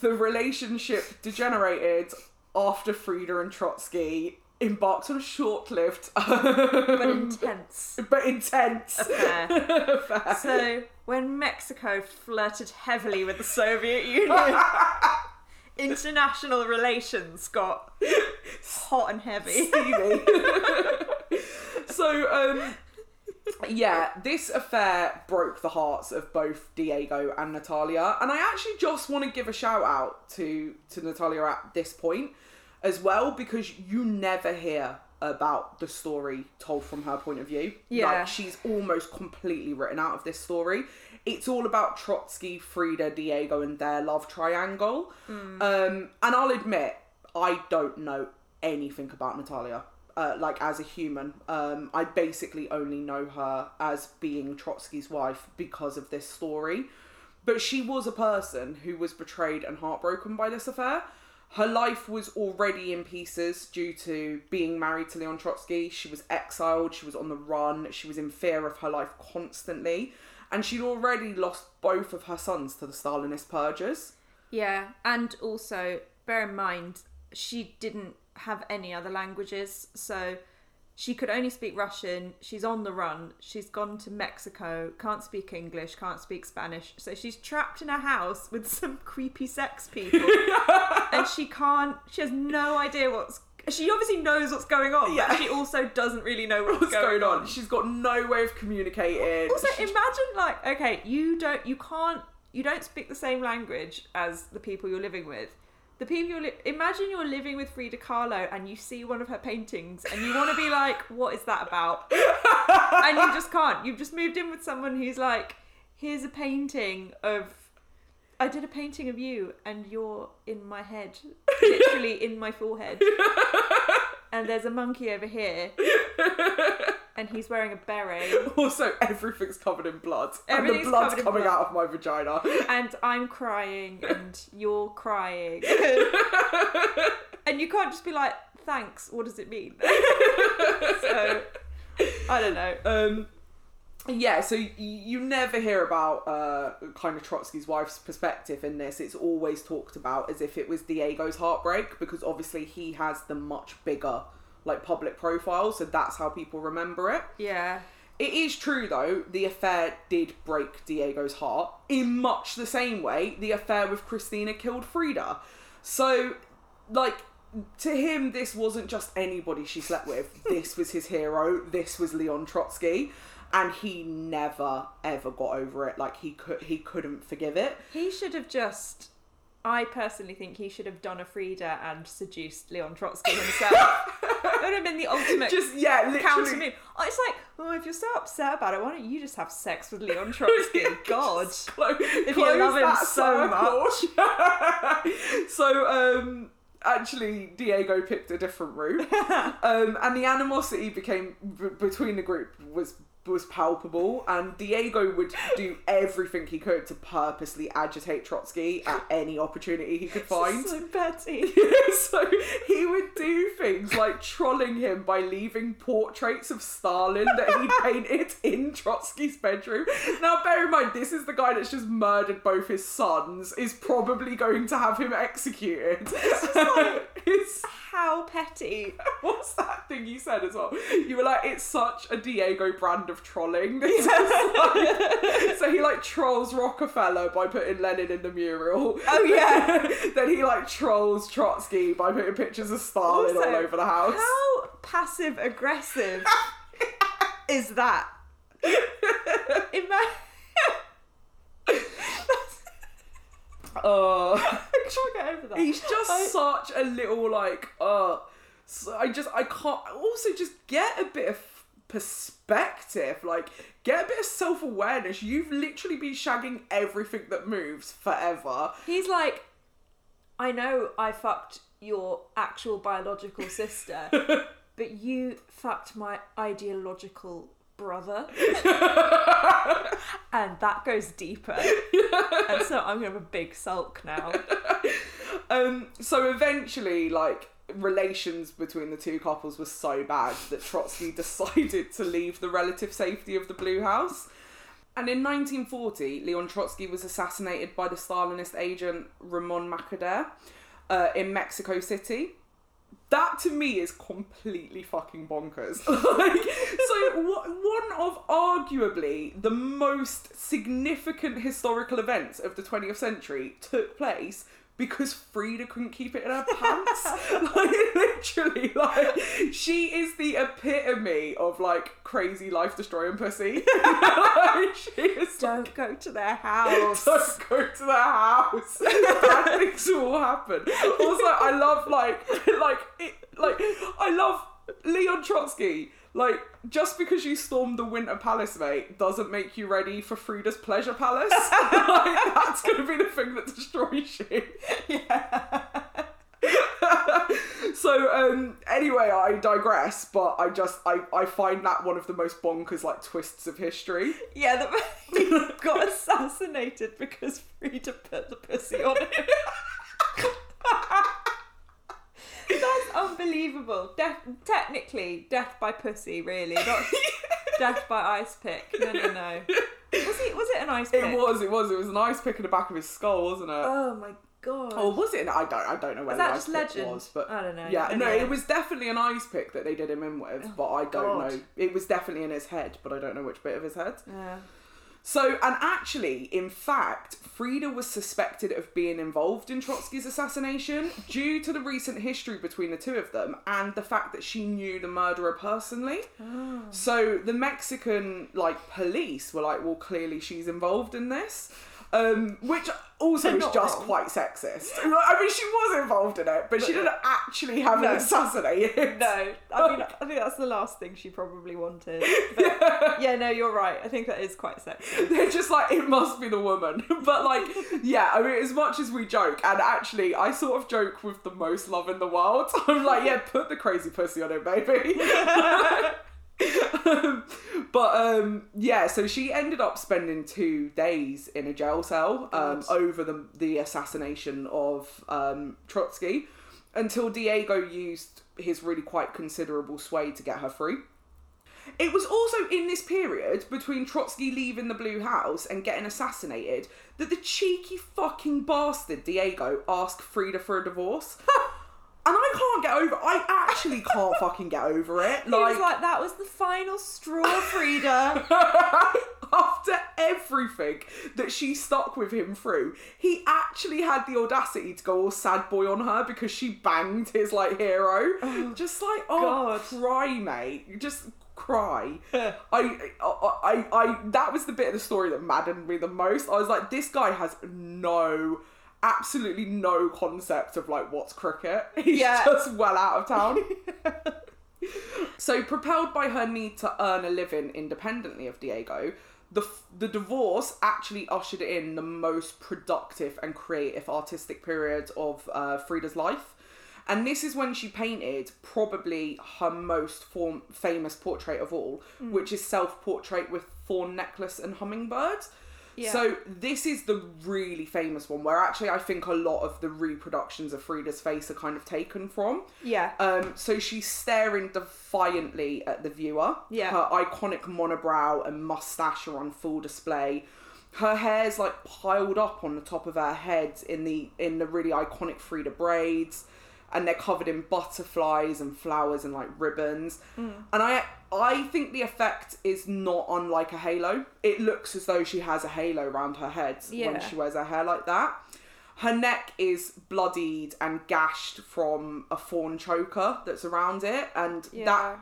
the relationship degenerated after Frida and Trotsky embarked on a short-lived... but intense. But intense. Affair. Affair. So... when Mexico flirted heavily with the Soviet Union, international relations got hot and heavy. So, um, yeah, this affair broke the hearts of both Diego and Natalia. And I actually just want to give a shout out to, to Natalia at this point as well, because you never hear about the story told from her point of view. Yeah. Like, she's almost completely written out of this story. It's all about Trotsky, Frida, Diego, and their love triangle. Mm. Um, and I'll admit, I don't know anything about Natalia, uh, like, as a human. Um, I basically only know her as being Trotsky's wife because of this story. But she was a person who was betrayed and heartbroken by this affair. Her life was already in pieces due to being married to Leon Trotsky. She was exiled, she was on the run, she was in fear of her life constantly. And she'd already lost both of her sons to the Stalinist purges. Yeah, and also, bear in mind, she didn't have any other languages. So she could only speak Russian, she's on the run, she's gone to Mexico, can't speak English, can't speak Spanish. So she's trapped in a house with some creepy sex people. And she can't, she has no idea what's, she obviously knows what's going on, yeah. but she also doesn't really know what's, what's going, going on. on. She's got no way of communicating. Also, she... imagine, like, okay, you don't, you can't, you don't speak the same language as the people you're living with. The people you're, li- imagine you're living with Frida Kahlo and you see one of her paintings and you want to be like, what is that about? And you just can't. You've just moved in with someone who's like, here's a painting of, I did a painting of you and you're in my head, literally in my forehead. And there's a monkey over here and he's wearing a beret. Also, everything's covered in blood. And the blood's coming blood. out of my vagina. And I'm crying and you're crying. And you can't just be like, thanks, what does it mean? So, I don't know. Um, yeah, so you never hear about uh, kind of Trotsky's wife's perspective in this. It's always talked about as if it was Diego's heartbreak, because obviously he has the much bigger, like, public profile, so that's how people remember it. Yeah. It is true, though, the affair did break Diego's heart, in much the same way the affair with Christina killed Frida. So, like, to him, this wasn't just anybody she slept with. This was his hero. This was Leon Trotsky. And he never, ever got over it. Like, he, could, he couldn't forgive it. He should have just... I personally think he should have done a Frida and seduced Leon Trotsky himself. It would have been the ultimate just, yeah, literally. Counter move. It's like, oh, if you're so upset about it, why don't you just have sex with Leon Trotsky? God, close, if you love him so much. So, um, actually, Diego picked a different route. um, and the animosity became b- between the group was was palpable, and Diego would do everything he could to purposely agitate Trotsky at any opportunity he could find. So petty. So he would do things like trolling him by leaving portraits of Stalin that he painted in Trotsky's bedroom. Now bear in mind, this is the guy that's just murdered both his sons, is probably going to have him executed. It's just like, it's... how petty. What's that thing you said as well? You were like, it's such a Diego brand of trolling. Like, so he like trolls Rockefeller by putting Lenin in the mural. Oh yeah. Then he like trolls Trotsky by putting pictures of Stalin also, all over the house. How passive aggressive is that? Imagine. Oh, I'm trying to get over that. He's just I... such a little like. Uh, so I just I can't. Also, just get a bit of perspective, like get a bit of self-awareness. You've literally been shagging everything that moves forever. He's like, I know I fucked your actual biological sister, but you fucked my ideological brother. And that goes deeper. And so I'm gonna have a big sulk now. Um so eventually, like, relations between the two couples were so bad that Trotsky decided to leave the relative safety of the Blue House. And in nineteen forty, Leon Trotsky was assassinated by the Stalinist agent Ramon Mercader uh, in Mexico City. That to me is completely fucking bonkers. Like, so w- one of arguably the most significant historical events of the twentieth century took place because Frida couldn't keep it in her pants. Like, literally, like, she is the epitome of, like, crazy life-destroying pussy. Like, she is Don't like, go to their house. Don't go to their house. Bad things will happen. Also, I love, like, like, it, like, I love Leon Trotsky. Like, just because you stormed the Winter Palace, mate, doesn't make you ready for Frida's Pleasure Palace. Like, that's going to be the thing that destroys you. Yeah. So, um, anyway, I digress, but I just, I, I find that one of the most bonkers, like, twists of history. Yeah, the he got assassinated because Frida put the pussy on him. That's unbelievable. Death, technically, death by pussy, really. Not death by ice pick. No, no, no. Was it, was it an ice pick? It was, it was. It was an ice pick in the back of his skull, wasn't it? Oh, my God. Or was it? An, I, don't, I don't know where the ice legend? pick was. But I don't know. Yeah, anyway. No, it was definitely an ice pick that they did him in with, oh, but I don't God. know. It was definitely in his head, but I don't know which bit of his head. Yeah. So, and actually, in fact, Frida was suspected of being involved in Trotsky's assassination due to the recent history between the two of them and the fact that she knew the murderer personally. Oh. So the Mexican, like, police were like, well, clearly she's involved in this. Um, which also is just wrong. Quite sexist. I mean, she was involved in it, but, but she didn't actually have no. an assassinated. No, I mean, I think that's the last thing she probably wanted. But, yeah. yeah, no, you're right. I think that is quite sexist. They're just like, it must be the woman. But like, yeah, I mean, as much as we joke, and actually, I sort of joke with the most love in the world. I'm like, yeah, put the crazy pussy on it, baby. um, but um yeah so she ended up spending two days in a jail cell um God. over the the assassination of um Trotsky until Diego used his really quite considerable sway to get her free. It was also in this period between Trotsky leaving the Blue House and getting assassinated that the cheeky fucking bastard Diego asked Frida for a divorce. And I can't get over I actually can't fucking get over it. Like, he was like, that was the final straw, Frida. After everything that she stuck with him through, he actually had the audacity to go all sad boy on her because she banged his, like, hero. Oh, just like, oh, God. Cry, mate. Just cry. I, I, I, I, that was the bit of the story that maddened me the most. I was like, this guy has no... absolutely no concept of, like, what's cricket. He's yeah. just well out of town. So, propelled by her need to earn a living independently of Diego, the the divorce actually ushered in the most productive and creative artistic period of uh, Frida's life. And this is when she painted probably her most form- famous portrait of all, mm. which is Self-Portrait with Thorn Necklace and Hummingbird. Yeah. So this is the really famous one where actually I think a lot of the reproductions of Frida's face are kind of taken from. Yeah. Um. So she's staring defiantly at the viewer. Yeah. Her iconic monobrow and mustache are on full display. Her hair's like piled up on the top of her head in the in the really iconic Frida braids. And they're covered in butterflies and flowers and, like, ribbons. Mm. And I I think the effect is not unlike a halo. It looks as though she has a halo around her head yeah. when she wears her hair like that. Her neck is bloodied and gashed from a fawn choker that's around it. And yeah. that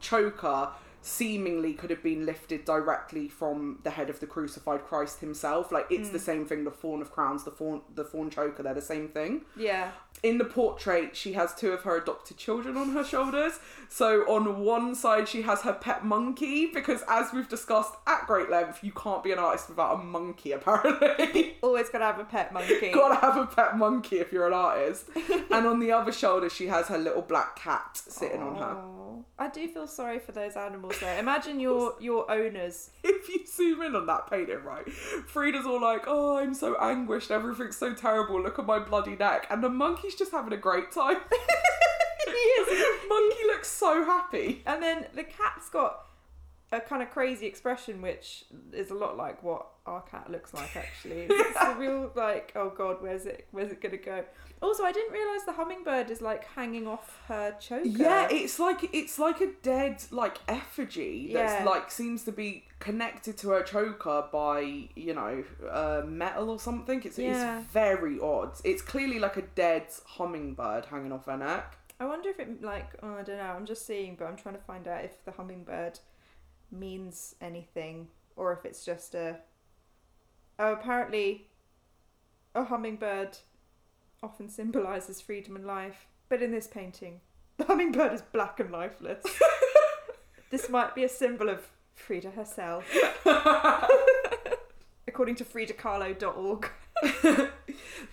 choker seemingly could have been lifted directly from the head of the crucified Christ himself. Like, it's mm. the same thing, the fawn of crowns, the fawn, the fawn choker, they're the same thing. Yeah. In the portrait, she has two of her adopted children on her shoulders. So on one side, she has her pet monkey, because as we've discussed at great length, you can't be an artist without a monkey, apparently. Always gotta have a pet monkey. Gotta have a pet monkey if you're an artist. And on the other shoulder, she has her little black cat sitting Aww. on her. I do feel sorry for those animals though. Imagine your, your owners. If you zoom in on that painting, right? Frida's all like, oh, I'm so anguished. Everything's so terrible. Look at my bloody neck. And the monkey's just having a great time. He is. Monkey looks so happy. And then the cat's got a kind of crazy expression, which is a lot like what our cat looks like, actually. It's a real, like, oh God, where's it where's it gonna go? Also, I didn't realise the hummingbird is, like, hanging off her choker. Yeah, it's like it's like a dead, like, effigy that's yeah. like seems to be connected to her choker by, you know, uh, metal or something. It's yeah. it's very odd. It's clearly like a dead hummingbird hanging off her neck. I wonder if it, like, oh, I don't know. I'm just seeing, but I'm trying to find out if the hummingbird means anything or if it's just a oh apparently a hummingbird often symbolises freedom and life, but in this painting the hummingbird is black and lifeless. This might be a symbol of Frida herself. According to frida kahlo dot org.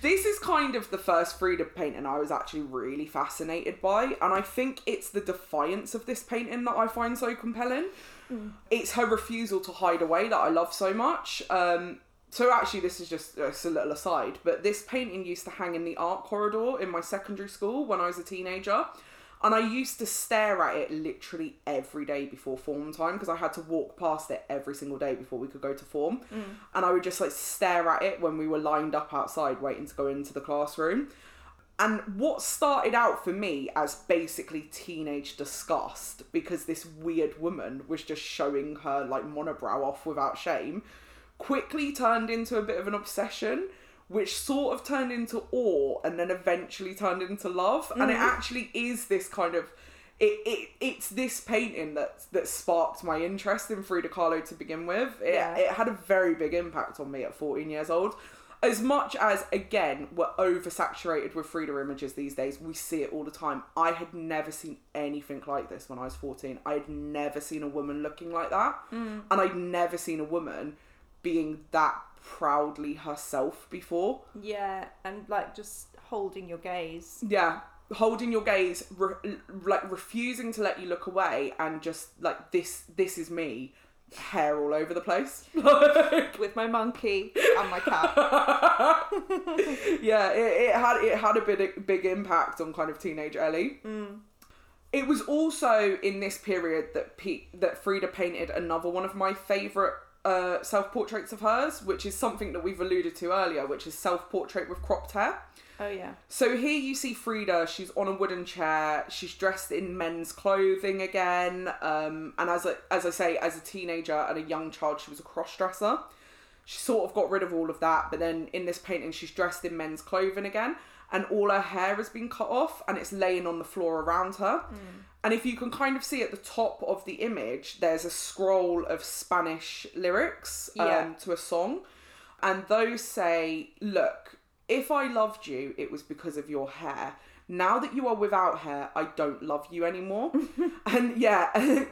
This is kind of the first Frida painting I was actually really fascinated by, and I think it's the defiance of this painting that I find so compelling. Mm. It's her refusal to hide away that I love so much. Um, so actually this is just, just a little aside, but this painting used to hang in the art corridor in my secondary school when I was a teenager. And I used to stare at it literally every day before form time because I had to walk past it every single day before we could go to form. Mm. And I would just, like, stare at it when we were lined up outside waiting to go into the classroom. And what started out for me as basically teenage disgust, because this weird woman was just showing her, like, monobrow off without shame, quickly turned into a bit of an obsession, which sort of turned into awe and then eventually turned into love. Mm-hmm. And it actually is this kind of... It, it It's this painting that, that sparked my interest in Frida Kahlo to begin with. It, yeah. it had a very big impact on me at fourteen years old. As much as, again, we're oversaturated with Frida images these days, we see it all the time. I had never seen anything like this when I was fourteen. I had never seen a woman looking like that. Mm. And I'd never seen a woman being that proudly herself before. Yeah, and, like, just holding your gaze. Yeah, holding your gaze, re- like, refusing to let you look away and just, like, this this is me, hair all over the place. With my monkey and my cat. Yeah, it, it had it had a big, big impact on kind of teenage Ellie. Mm. It was also in this period that, P- that Frida painted another one of my favourite uh, self-portraits of hers, which is something that we've alluded to earlier, which is Self-Portrait with Cropped Hair. Oh, yeah. So here you see Frida. She's on a wooden chair. She's dressed in men's clothing again. Um, and as, a, as I say, as a teenager and a young child, she was a cross-dresser. She sort of got rid of all of that. But then in this painting, she's dressed in men's clothing again. And all her hair has been cut off and it's laying on the floor around her. Mm. And if you can kind of see at the top of the image, there's a scroll of Spanish lyrics um, yeah. to a song. And those say, look... if I loved you, it was because of your hair. Now that you are without hair, I don't love you anymore. And yeah,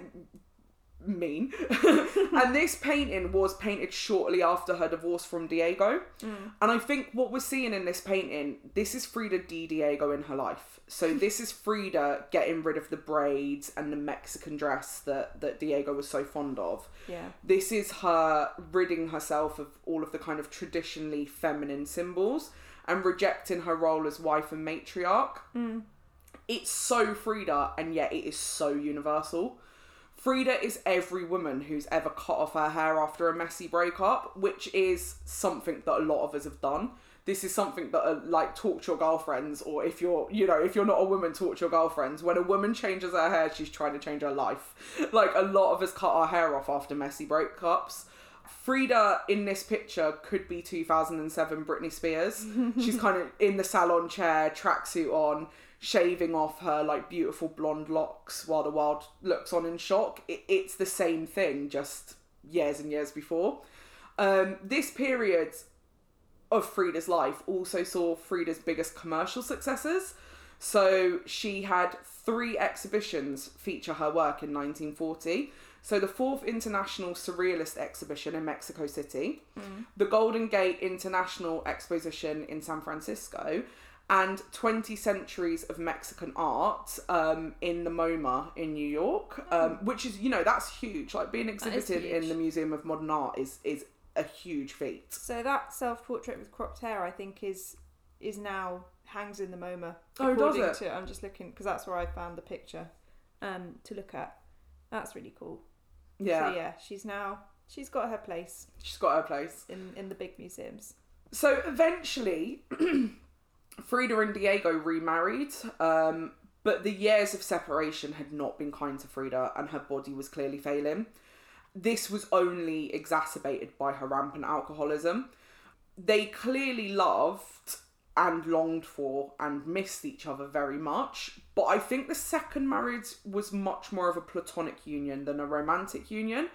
mean. And this painting was painted shortly after her divorce from Diego. Mm. And I think what we're seeing in this painting, this is Frida de Diego in her life. So this is Frida getting rid of the braids and the Mexican dress that, that Diego was so fond of. Yeah. This is her ridding herself of all of the kind of traditionally feminine symbols. And rejecting her role as wife and matriarch. Mm. It's so Frida, and yet it is so universal. Frida is every woman who's ever cut off her hair after a messy breakup, which is something that a lot of us have done. This is something that, uh, like, talk to your girlfriends, or if you're, you know, if you're not a woman, talk to your girlfriends. When a woman changes her hair, she's trying to change her life. Like, a lot of us cut our hair off after messy breakups. Frida in this picture could be two thousand seven Britney Spears. She's kind of in the salon chair, tracksuit on, shaving off her like beautiful blonde locks while the world looks on in shock. It, it's the same thing, just years and years before. Um, this period of Frida's life also saw Frida's biggest commercial successes. So she had three exhibitions feature her work in nineteen forty. So the Fourth International Surrealist Exhibition in Mexico City, mm. the Golden Gate International Exposition in San Francisco, and twenty centuries of Mexican Art um, in the MoMA in New York, um, which is, you know, that's huge. Like, being exhibited in the Museum of Modern Art is, is a huge feat. So that Self-Portrait with Cropped Hair, I think, is is now hangs in the MoMA. Oh, does it? To, I'm just looking, because that's where I found the picture um, to look at. That's really cool. Yeah. So yeah, she's now, she's got her place. She's got her place. In in the big museums. So eventually, Frida and Diego remarried, um, but the years of separation had not been kind to Frida, and her body was clearly failing. This was only exacerbated by her rampant alcoholism. They clearly loved and longed for and missed each other very much. But I think the second marriage was much more of a platonic union than a romantic union.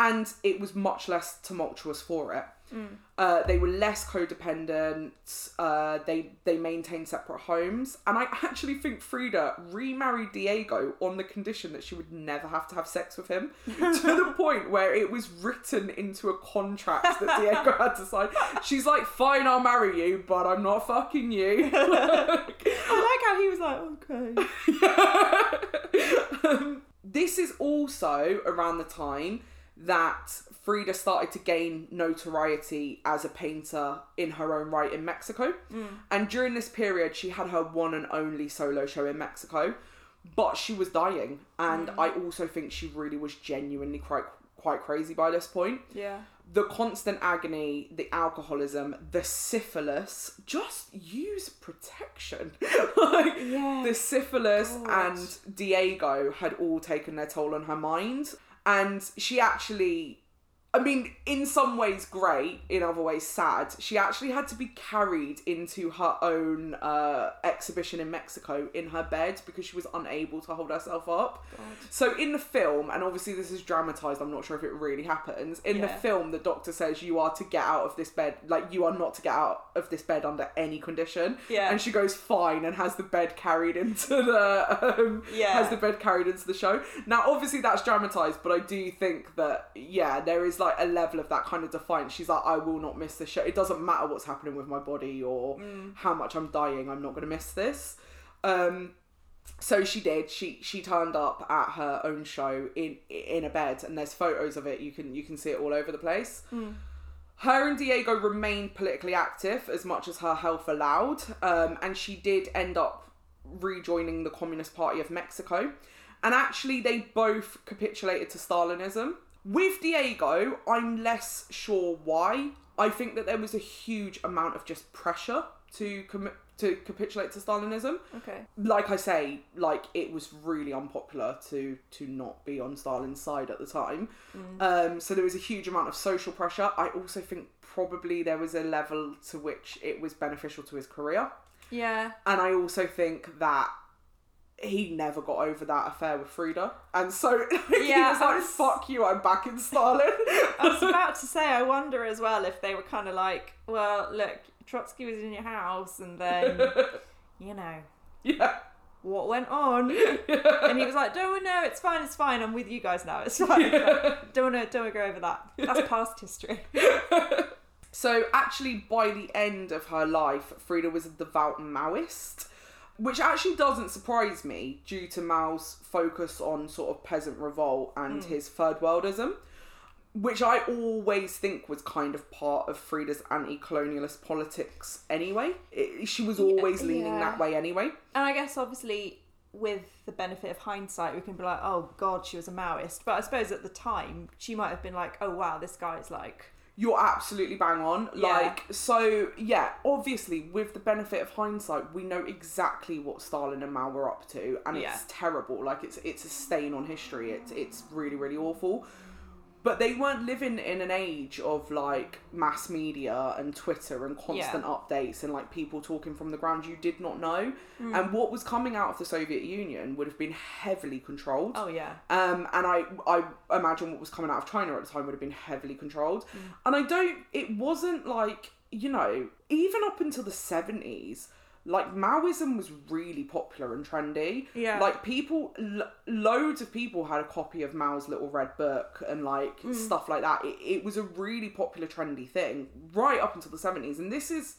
And it was much less tumultuous for it. Mm. Uh, they were less codependent. Uh, they, they maintained separate homes. And I actually think Frida remarried Diego on the condition that she would never have to have sex with him. To the point where it was written into a contract that Diego had to sign. She's like, fine, I'll marry you, but I'm not fucking you. I like how he was like, okay. um, this is also around the time that Frida started to gain notoriety as a painter in her own right in Mexico. Mm. And during this period, she had her one and only solo show in Mexico, but she was dying. And mm. I also think she really was genuinely quite, quite crazy by this point. Yeah. The constant agony, the alcoholism, the syphilis, just use protection. Like, yeah. The syphilis God. and Diego had all taken their toll on her mind. And she actually, I mean, in some ways great, in other ways sad. She actually had to be carried into her own uh, exhibition in Mexico in her bed because she was unable to hold herself up. God. So in the film, and obviously this is dramatized, I'm not sure if it really happens. In yeah. the film, the doctor says you are to get out of this bed, like you are not to get out of this bed under any condition. Yeah. And she goes, fine, and has the bed carried into the, um, yeah. has the bed carried into the show. Now, obviously that's dramatized, but I do think that, yeah, there is like a level of that kind of defiance. She's like, I will not miss this show. It doesn't matter what's happening with my body or mm. how much I'm dying. I'm not going to miss this. Um, so she did. She she turned up at her own show in in a bed, and there's photos of it. You can you can see it all over the place. Mm. Her and Diego remained politically active as much as her health allowed, um, and she did end up rejoining the Communist Party of Mexico. And actually, they both capitulated to Stalinism. With Diego, I'm less sure why. I think that there was a huge amount of just pressure to com- to capitulate to Stalinism. Okay. Like I say, like it was really unpopular to to not be on Stalin's side at the time. Mm. Um, so there was a huge amount of social pressure. I also think probably there was a level to which it was beneficial to his career. Yeah. And I also think that he never got over that affair with Frida. And so yeah, he was like, was... fuck you, I'm back in Stalin. I was about to say, I wonder as well if they were kind of like, well, look, Trotsky was in your house and then, you know, yeah, what went on? Yeah. And he was like, don't no, it's fine, it's fine, I'm with you guys now, it's fine. Yeah. Like, don't want to don't wanna go over that. That's past history. So actually, by the end of her life, Frida was a devout Maoist. Which actually doesn't surprise me due to Mao's focus on sort of peasant revolt and mm. his third worldism, which I always think was kind of part of Frida's anti-colonialist politics anyway. It, she was always yeah, leaning yeah. that way anyway. And I guess obviously with the benefit of hindsight, we can be like, oh God, she was a Maoist. But I suppose at the time, she might have been like, oh wow, this guy's like... You're absolutely bang on. Like, yeah. so, yeah, obviously, with the benefit of hindsight, we know exactly what Stalin and Mao were up to, and yeah. it's terrible. Like, it's it's a stain on history. It's, it's really, really awful. But they weren't living in an age of, like, mass media and Twitter and constant yeah. updates and, like, people talking from the ground you did not know. Mm. And what was coming out of the Soviet Union would have been heavily controlled. Oh, yeah. Um, and I, I imagine what was coming out of China at the time would have been heavily controlled. Mm. And I don't... It wasn't, like, you know, even up until the seventies... Like, Maoism was really popular and trendy. Yeah. Like, people... Lo- loads of people had a copy of Mao's Little Red Book and, like, mm. stuff like that. It, it was a really popular, trendy thing right up until the seventies. And this is,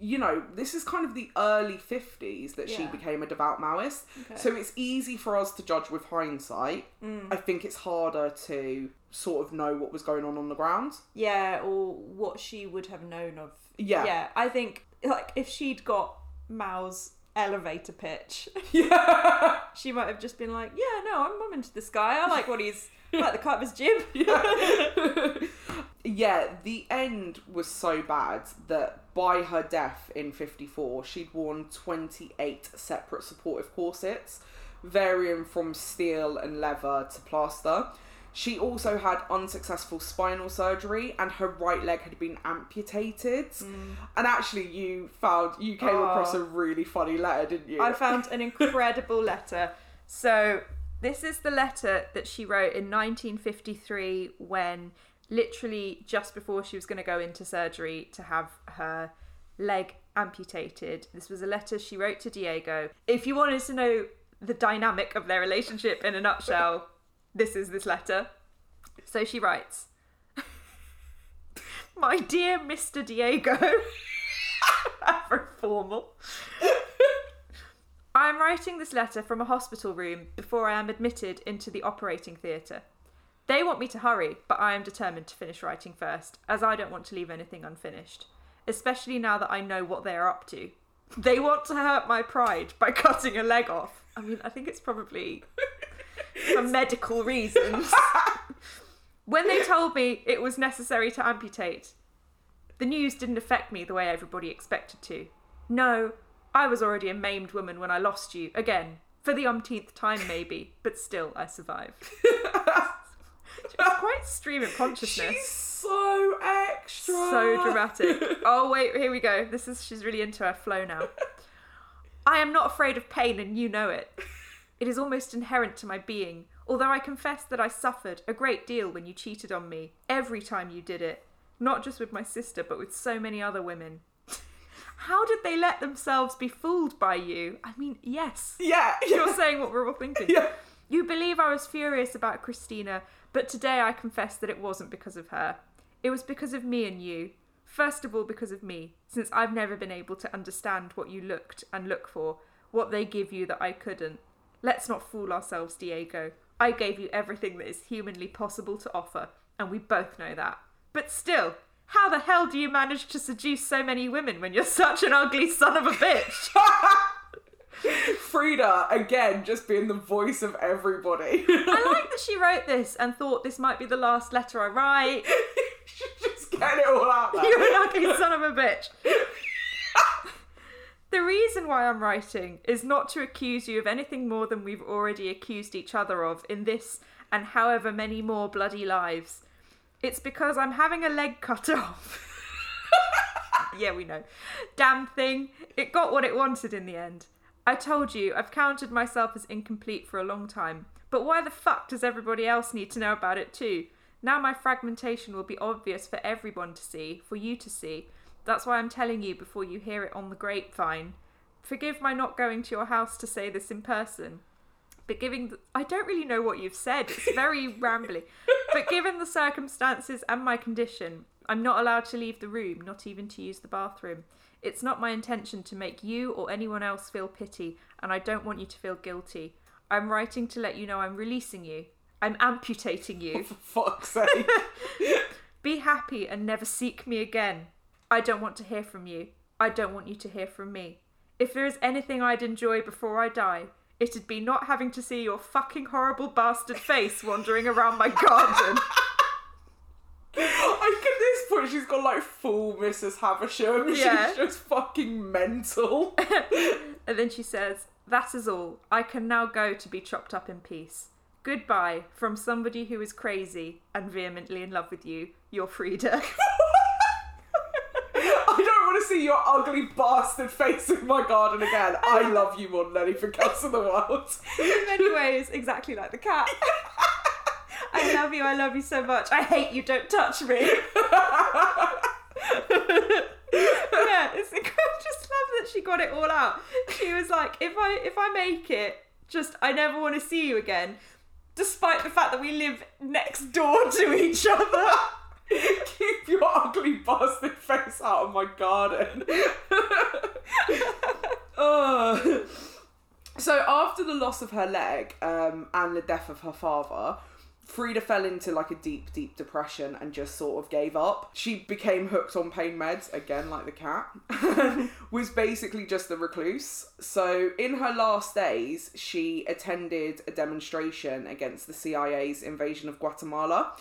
you know, this is kind of the early fifties that yeah. she became a devout Maoist. Okay. So it's easy for us to judge with hindsight. Mm. I think it's harder to sort of know what was going on on the ground. Yeah, or what she would have known of. Yeah. Yeah, I think, like, if she'd got... Mao's elevator pitch. Yeah. She might have just been like, yeah, no, I'm mumming to this guy. I like what he's, I like the cut of his gym. Yeah. Yeah, the end was so bad that by her death in fifty-four, she'd worn twenty-eight separate supportive corsets, varying from steel and leather to plaster. She also had unsuccessful spinal surgery and her right leg had been amputated. Mm. And actually you found, you came oh. across a really funny letter, didn't you? I found an incredible letter. So this is the letter that she wrote in nineteen fifty-three when literally just before she was going to go into surgery to have her leg amputated. This was a letter she wrote to Diego. If you wanted to know the dynamic of their relationship in a nutshell... This is this letter. So she writes, "My dear Mister Diego," very formal. "I am writing this letter from a hospital room before I am admitted into the operating theatre. They want me to hurry, but I am determined to finish writing first, as I don't want to leave anything unfinished, especially now that I know what they are up to. They want to hurt my pride by cutting a leg off." I mean, I think it's probably... for medical reasons. "When they told me it was necessary to amputate, the news didn't affect me the way everybody expected to. No, I was already a maimed woman when I lost you, again, for the umpteenth time maybe, but still I survived." It's quite stream of consciousness. She's so extra. So dramatic. Oh wait, here we go. This is, she's really into her flow now. "I am not afraid of pain and you know it. It is almost inherent to my being, although I confess that I suffered a great deal when you cheated on me, every time you did it, not just with my sister, but with so many other women. How did they let themselves be fooled by you?" I mean, yes. Yeah. You're saying what we're all thinking. Yeah. "You believe I was furious about Christina, but today I confess that it wasn't because of her. It was because of me and you. First of all, because of me, since I've never been able to understand what you looked and look for, what they give you that I couldn't. Let's not fool ourselves, Diego. I gave you everything that is humanly possible to offer, and we both know that. But still, how the hell do you manage to seduce so many women when you're such an ugly son of a bitch?" Frida, again, just being the voice of everybody. I like that she wrote this and thought this might be the last letter I write. She's just getting it all out there. You're like a son of a bitch. The reason why I'm writing is not to accuse you of anything more than we've already accused each other of in this and however many more bloody lives. It's because I'm having a leg cut off. Yeah, we know. Damn thing. It got what it wanted in the end. I told you, I've counted myself as incomplete for a long time. But why the fuck does everybody else need to know about it too? Now my fragmentation will be obvious for everyone to see, for you to see. That's why I'm telling you before you hear it on the grapevine. Forgive my not going to your house to say this in person. But giving... The- I don't really know what you've said. It's very rambly. But given the circumstances and my condition... I'm not allowed to leave the room, not even to use the bathroom. It's not my intention to make you or anyone else feel pity, and I don't want you to feel guilty. I'm writing to let you know I'm releasing you. I'm amputating you. Oh, for fuck's sake. Be happy and never seek me again. I don't want to hear from you. I don't want you to hear from me. If there is anything I'd enjoy before I die, it'd be not having to see your fucking horrible bastard face wandering around my garden. I think at this point she's got like full Missus Havisham. Yeah. She's just fucking mental. And then she says, that is all. I can now go to be chopped up in peace. Goodbye from somebody who is crazy and vehemently in love with you. Your Frida. I don't want to see your ugly bastard face in my garden again. I love you more than anything else in the world. In many ways, exactly like the cat. I love you, I love you so much. I hate you, don't touch me. Yeah, it's incredible. I just love that she got it all out. She was like, if I if I make it, just I never want to see you again. Despite the fact that we live next door to each other. Keep your ugly bastard face out of my garden. Oh. So after the loss of her leg um, and the death of her father... Frida fell into like a deep, deep depression and just sort of gave up. She became hooked on pain meds, again, like the cat, was basically just a recluse. So in her last days, she attended a demonstration against the C I A's invasion of Guatemala,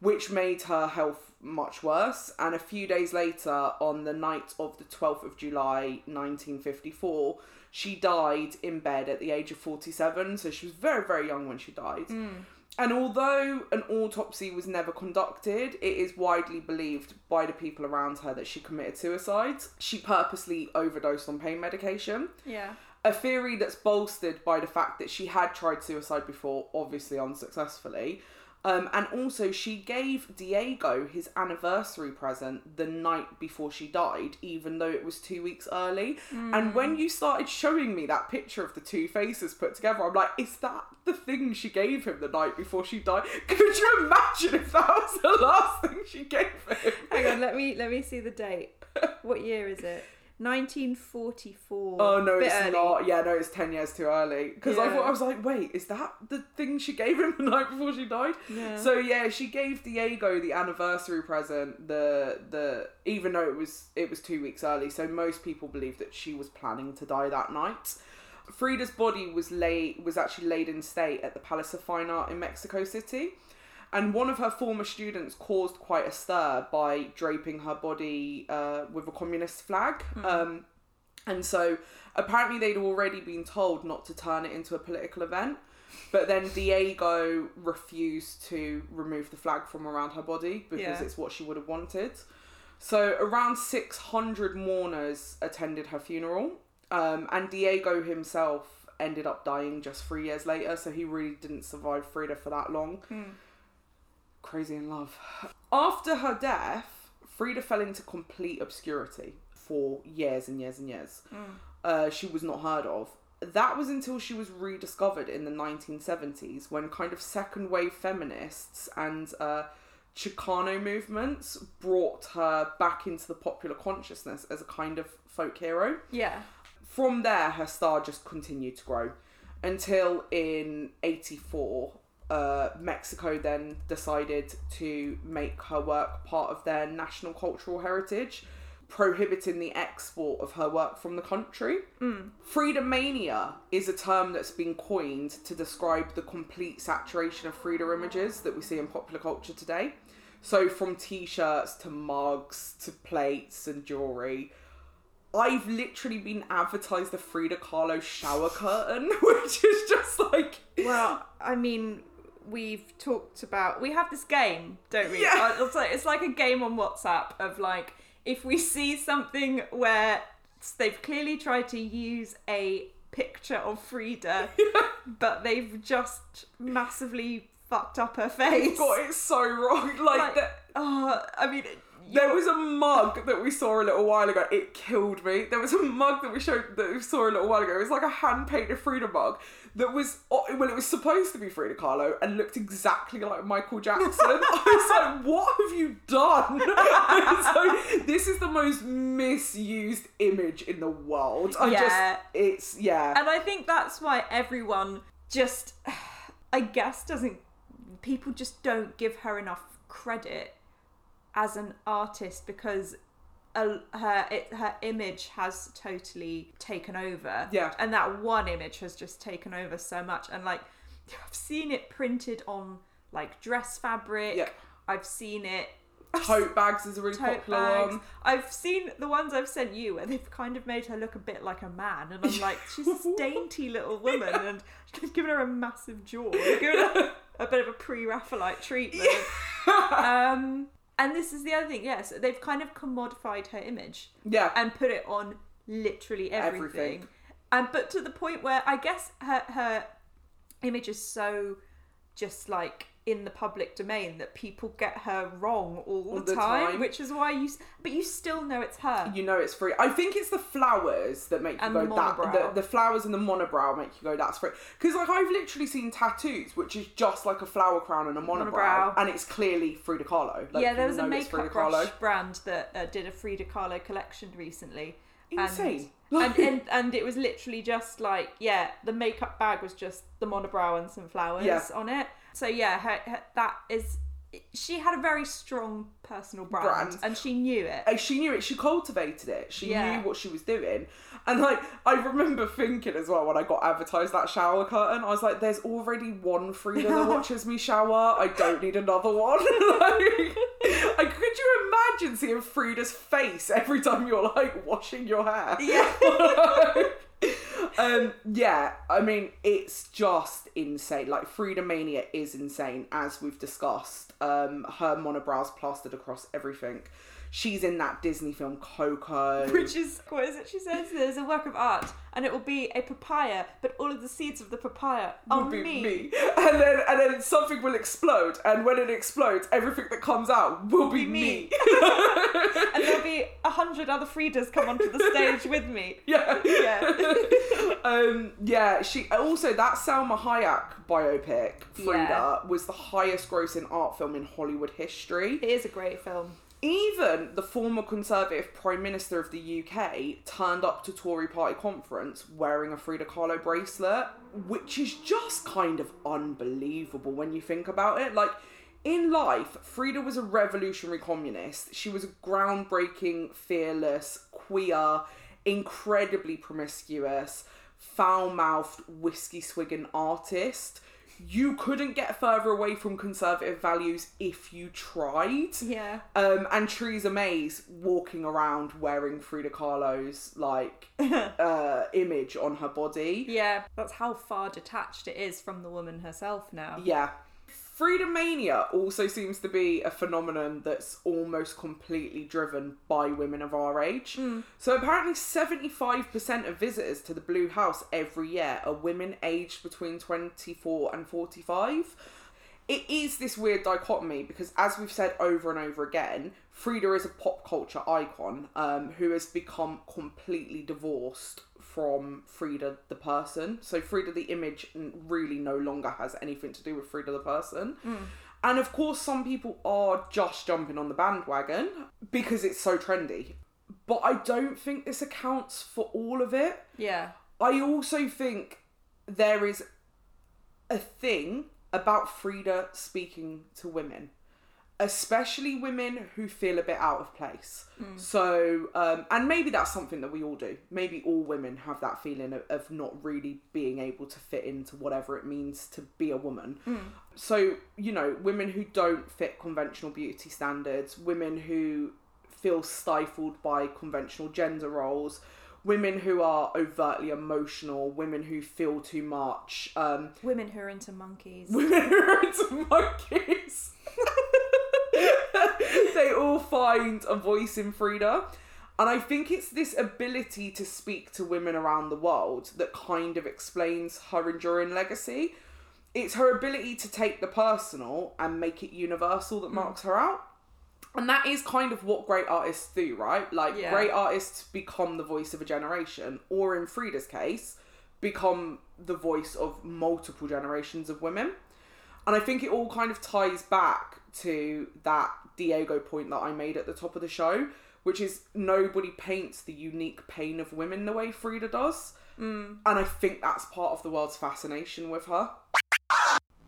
which made her health much worse. And a few days later, on the night of the twelfth of July, nineteen fifty-four, she died in bed at the age of forty-seven. So she was very, very young when she died. Mm. And although an autopsy was never conducted, it is widely believed by the people around her that she committed suicide. She purposely overdosed on pain medication. Yeah. A theory that's bolstered by the fact that she had tried suicide before, obviously unsuccessfully. Um, and also, she gave Diego his anniversary present the night before she died, even though it was two weeks early. Mm. And when you started showing me that picture of the two faces put together, I'm like, is that the thing she gave him the night before she died? Could you imagine if that was the last thing she gave him? Hang on, let me let me see the date. What year is it? nineteen forty-four. Oh no, it's early. Not. Yeah, no, it's ten years too early. Because yeah. I thought I was like, wait, is that the thing she gave him the night before she died? Yeah. So yeah, she gave Diego the anniversary present. The the even though it was it was two weeks early, so most people believe that she was planning to die that night. Frida's body was laid was actually laid in state at the Palace of Fine Art in Mexico City. And one of her former students caused quite a stir by draping her body uh, with a communist flag. Mm. Um, and so apparently they'd already been told not to turn it into a political event. But then Diego refused to remove the flag from around her body because yeah. it's what she would have wanted. So around six hundred mourners attended her funeral. Um, and Diego himself ended up dying just three years later. So he really didn't survive Frida for that long. Mm. Crazy in love. After her death, Frida fell into complete obscurity for years and years and years. Mm. Uh, she was not heard of. That was until she was rediscovered in the nineteen seventies when kind of second wave feminists and uh, Chicano movements brought her back into the popular consciousness as a kind of folk hero. Yeah. From there, her star just continued to grow until in eighty-four... Uh, Mexico then decided to make her work part of their national cultural heritage. prohibiting the export of her work from the country. Mm. Frida Mania is a term that's been coined to describe the complete saturation of Frida images that we see in popular culture today. So from t-shirts to mugs to plates and jewellery. I've literally been advertised the Frida Kahlo shower curtain, which is just like... Well, I mean... We've talked about... We have this game, don't we? Yeah. It's like, it's like a game on WhatsApp of, like, if we see something where they've clearly tried to use a picture of Frida, yeah. but they've just massively fucked up her face. They've got it so wrong. Like, like the, uh, I mean... There you're... was a mug that we saw a little while ago. It killed me. There was a mug that we showed that we saw a little while ago. It was like a hand-painted Frida mug that was, well, it was supposed to be Frida Kahlo and looked exactly like Michael Jackson. I was like, what have you done? So this is the most misused image in the world. I yeah. just, it's, yeah. And I think that's why everyone just, I guess, doesn't, people just don't give her enough credit as an artist, because uh, her it, her image has totally taken over, yeah, and that one image has just taken over so much. And like, I've seen it printed on like dress fabric, yeah. I've seen it, tote bags is a really popular bags. one. I've seen the ones I've sent you where they've kind of made her look a bit like a man, and I'm like, she's this dainty little woman, yeah. and they've given her a massive jaw, they've given her a bit of a pre-Raphaelite treatment, yeah. um And this is the other thing, yes. They've kind of commodified her image. Yeah. And put it on literally everything. everything. And but to the point where I guess her her image is so just like in the public domain that people get her wrong all, all the, the time, time. Which is why you... But you still know it's her. You know it's free. I think it's the flowers that make you and go... The that the, the flowers and the monobrow make you go, that's free. Because like I've literally seen tattoos, which is just like a flower crown and a monobrow. monobrow. And it's clearly Frida Kahlo. Like, yeah, there was a makeup brush brand that uh, did a Frida Kahlo collection recently. Insane. And, like... and, and, and it was literally just like, yeah, the makeup bag was just the monobrow and some flowers yeah. on it. So yeah, her, her, that is, she had a very strong personal brand, brand. and she knew it. And she knew it, she cultivated it, she yeah. knew what she was doing. And like, I remember thinking as well when I got advertised that shower curtain, I was like, there's already one Frida that watches me shower, I don't need another one. Like, like, could you imagine seeing Frida's face every time you're like washing your hair? Yeah. Um, yeah, I mean, it's just insane. Like, Frida Mania is insane, as we've discussed. Um, her monobrow's plastered across everything. She's in that Disney film Coco. Which is, what is it she says? There's a work of art and it will be a papaya, but all of the seeds of the papaya are be me. me. And then and then something will explode, and when it explodes, everything that comes out will, will be, be me. me. And there'll be a hundred other Fridas come onto the stage with me. Yeah. Yeah. um, yeah, she also, that Salma Hayek biopic, Frida, yeah. was the highest grossing art film in Hollywood history. It is a great film. Even the former Conservative Prime Minister of the U K turned up to Tory party conference wearing a Frida Kahlo bracelet, which is just kind of unbelievable when you think about it. Like, in life, Frida was a revolutionary communist. She was a groundbreaking, fearless, queer, incredibly promiscuous, foul-mouthed, whiskey-swigging artist. You couldn't get further away from conservative values if you tried. Yeah. Um, and Theresa May's walking around wearing Frida Kahlo's, like, uh, image on her body. Yeah. That's how far detached it is from the woman herself now. Yeah. Frida Mania also seems to be a phenomenon that's almost completely driven by women of our age. Mm. So apparently seventy-five percent of visitors to the Blue House every year are women aged between twenty-four and forty-five. It is this weird dichotomy because, as we've said over and over again, Frida is a pop culture icon um, who has become completely divorced from Frida the person. So Frida the image really no longer has anything to do with Frida the person. Mm. And of course, some people are just jumping on the bandwagon because it's so trendy. But I don't think this accounts for all of it. Yeah. I also think there is a thing about Frida speaking to women. especially women who feel a bit out of place. Mm. So, um, and maybe that's something that we all do. Maybe all women have that feeling of, of not really being able to fit into whatever it means to be a woman. Mm. So, you know, women who don't fit conventional beauty standards, women who feel stifled by conventional gender roles, women who are overtly emotional, women who feel too much. Um, women who are into monkeys. Women who are into monkeys. They all find a voice in Frida. And I think it's this ability to speak to women around the world that kind of explains her enduring legacy. It's her ability to take the personal and make it universal that marks mm. her out. And that is kind of what great artists do, right? Like, yeah. great artists become the voice of a generation, or in Frida's case, become the voice of multiple generations of women. And I think it all kind of ties back to that Diego point that I made at the top of the show, which is nobody paints the unique pain of women the way Frida does. Mm. And I think that's part of the world's fascination with her.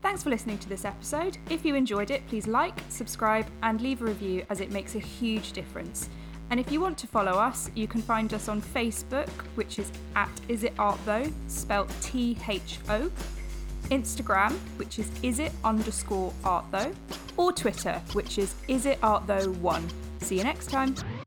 Thanks for listening to this episode. If you enjoyed it, please like, subscribe, and leave a review, as it makes a huge difference. And if you want to follow us, you can find us on Facebook, which is at isitartho, spelt T H O, Instagram, which is isit underscore arttho, or Twitter, which is isitartho one. See you next time.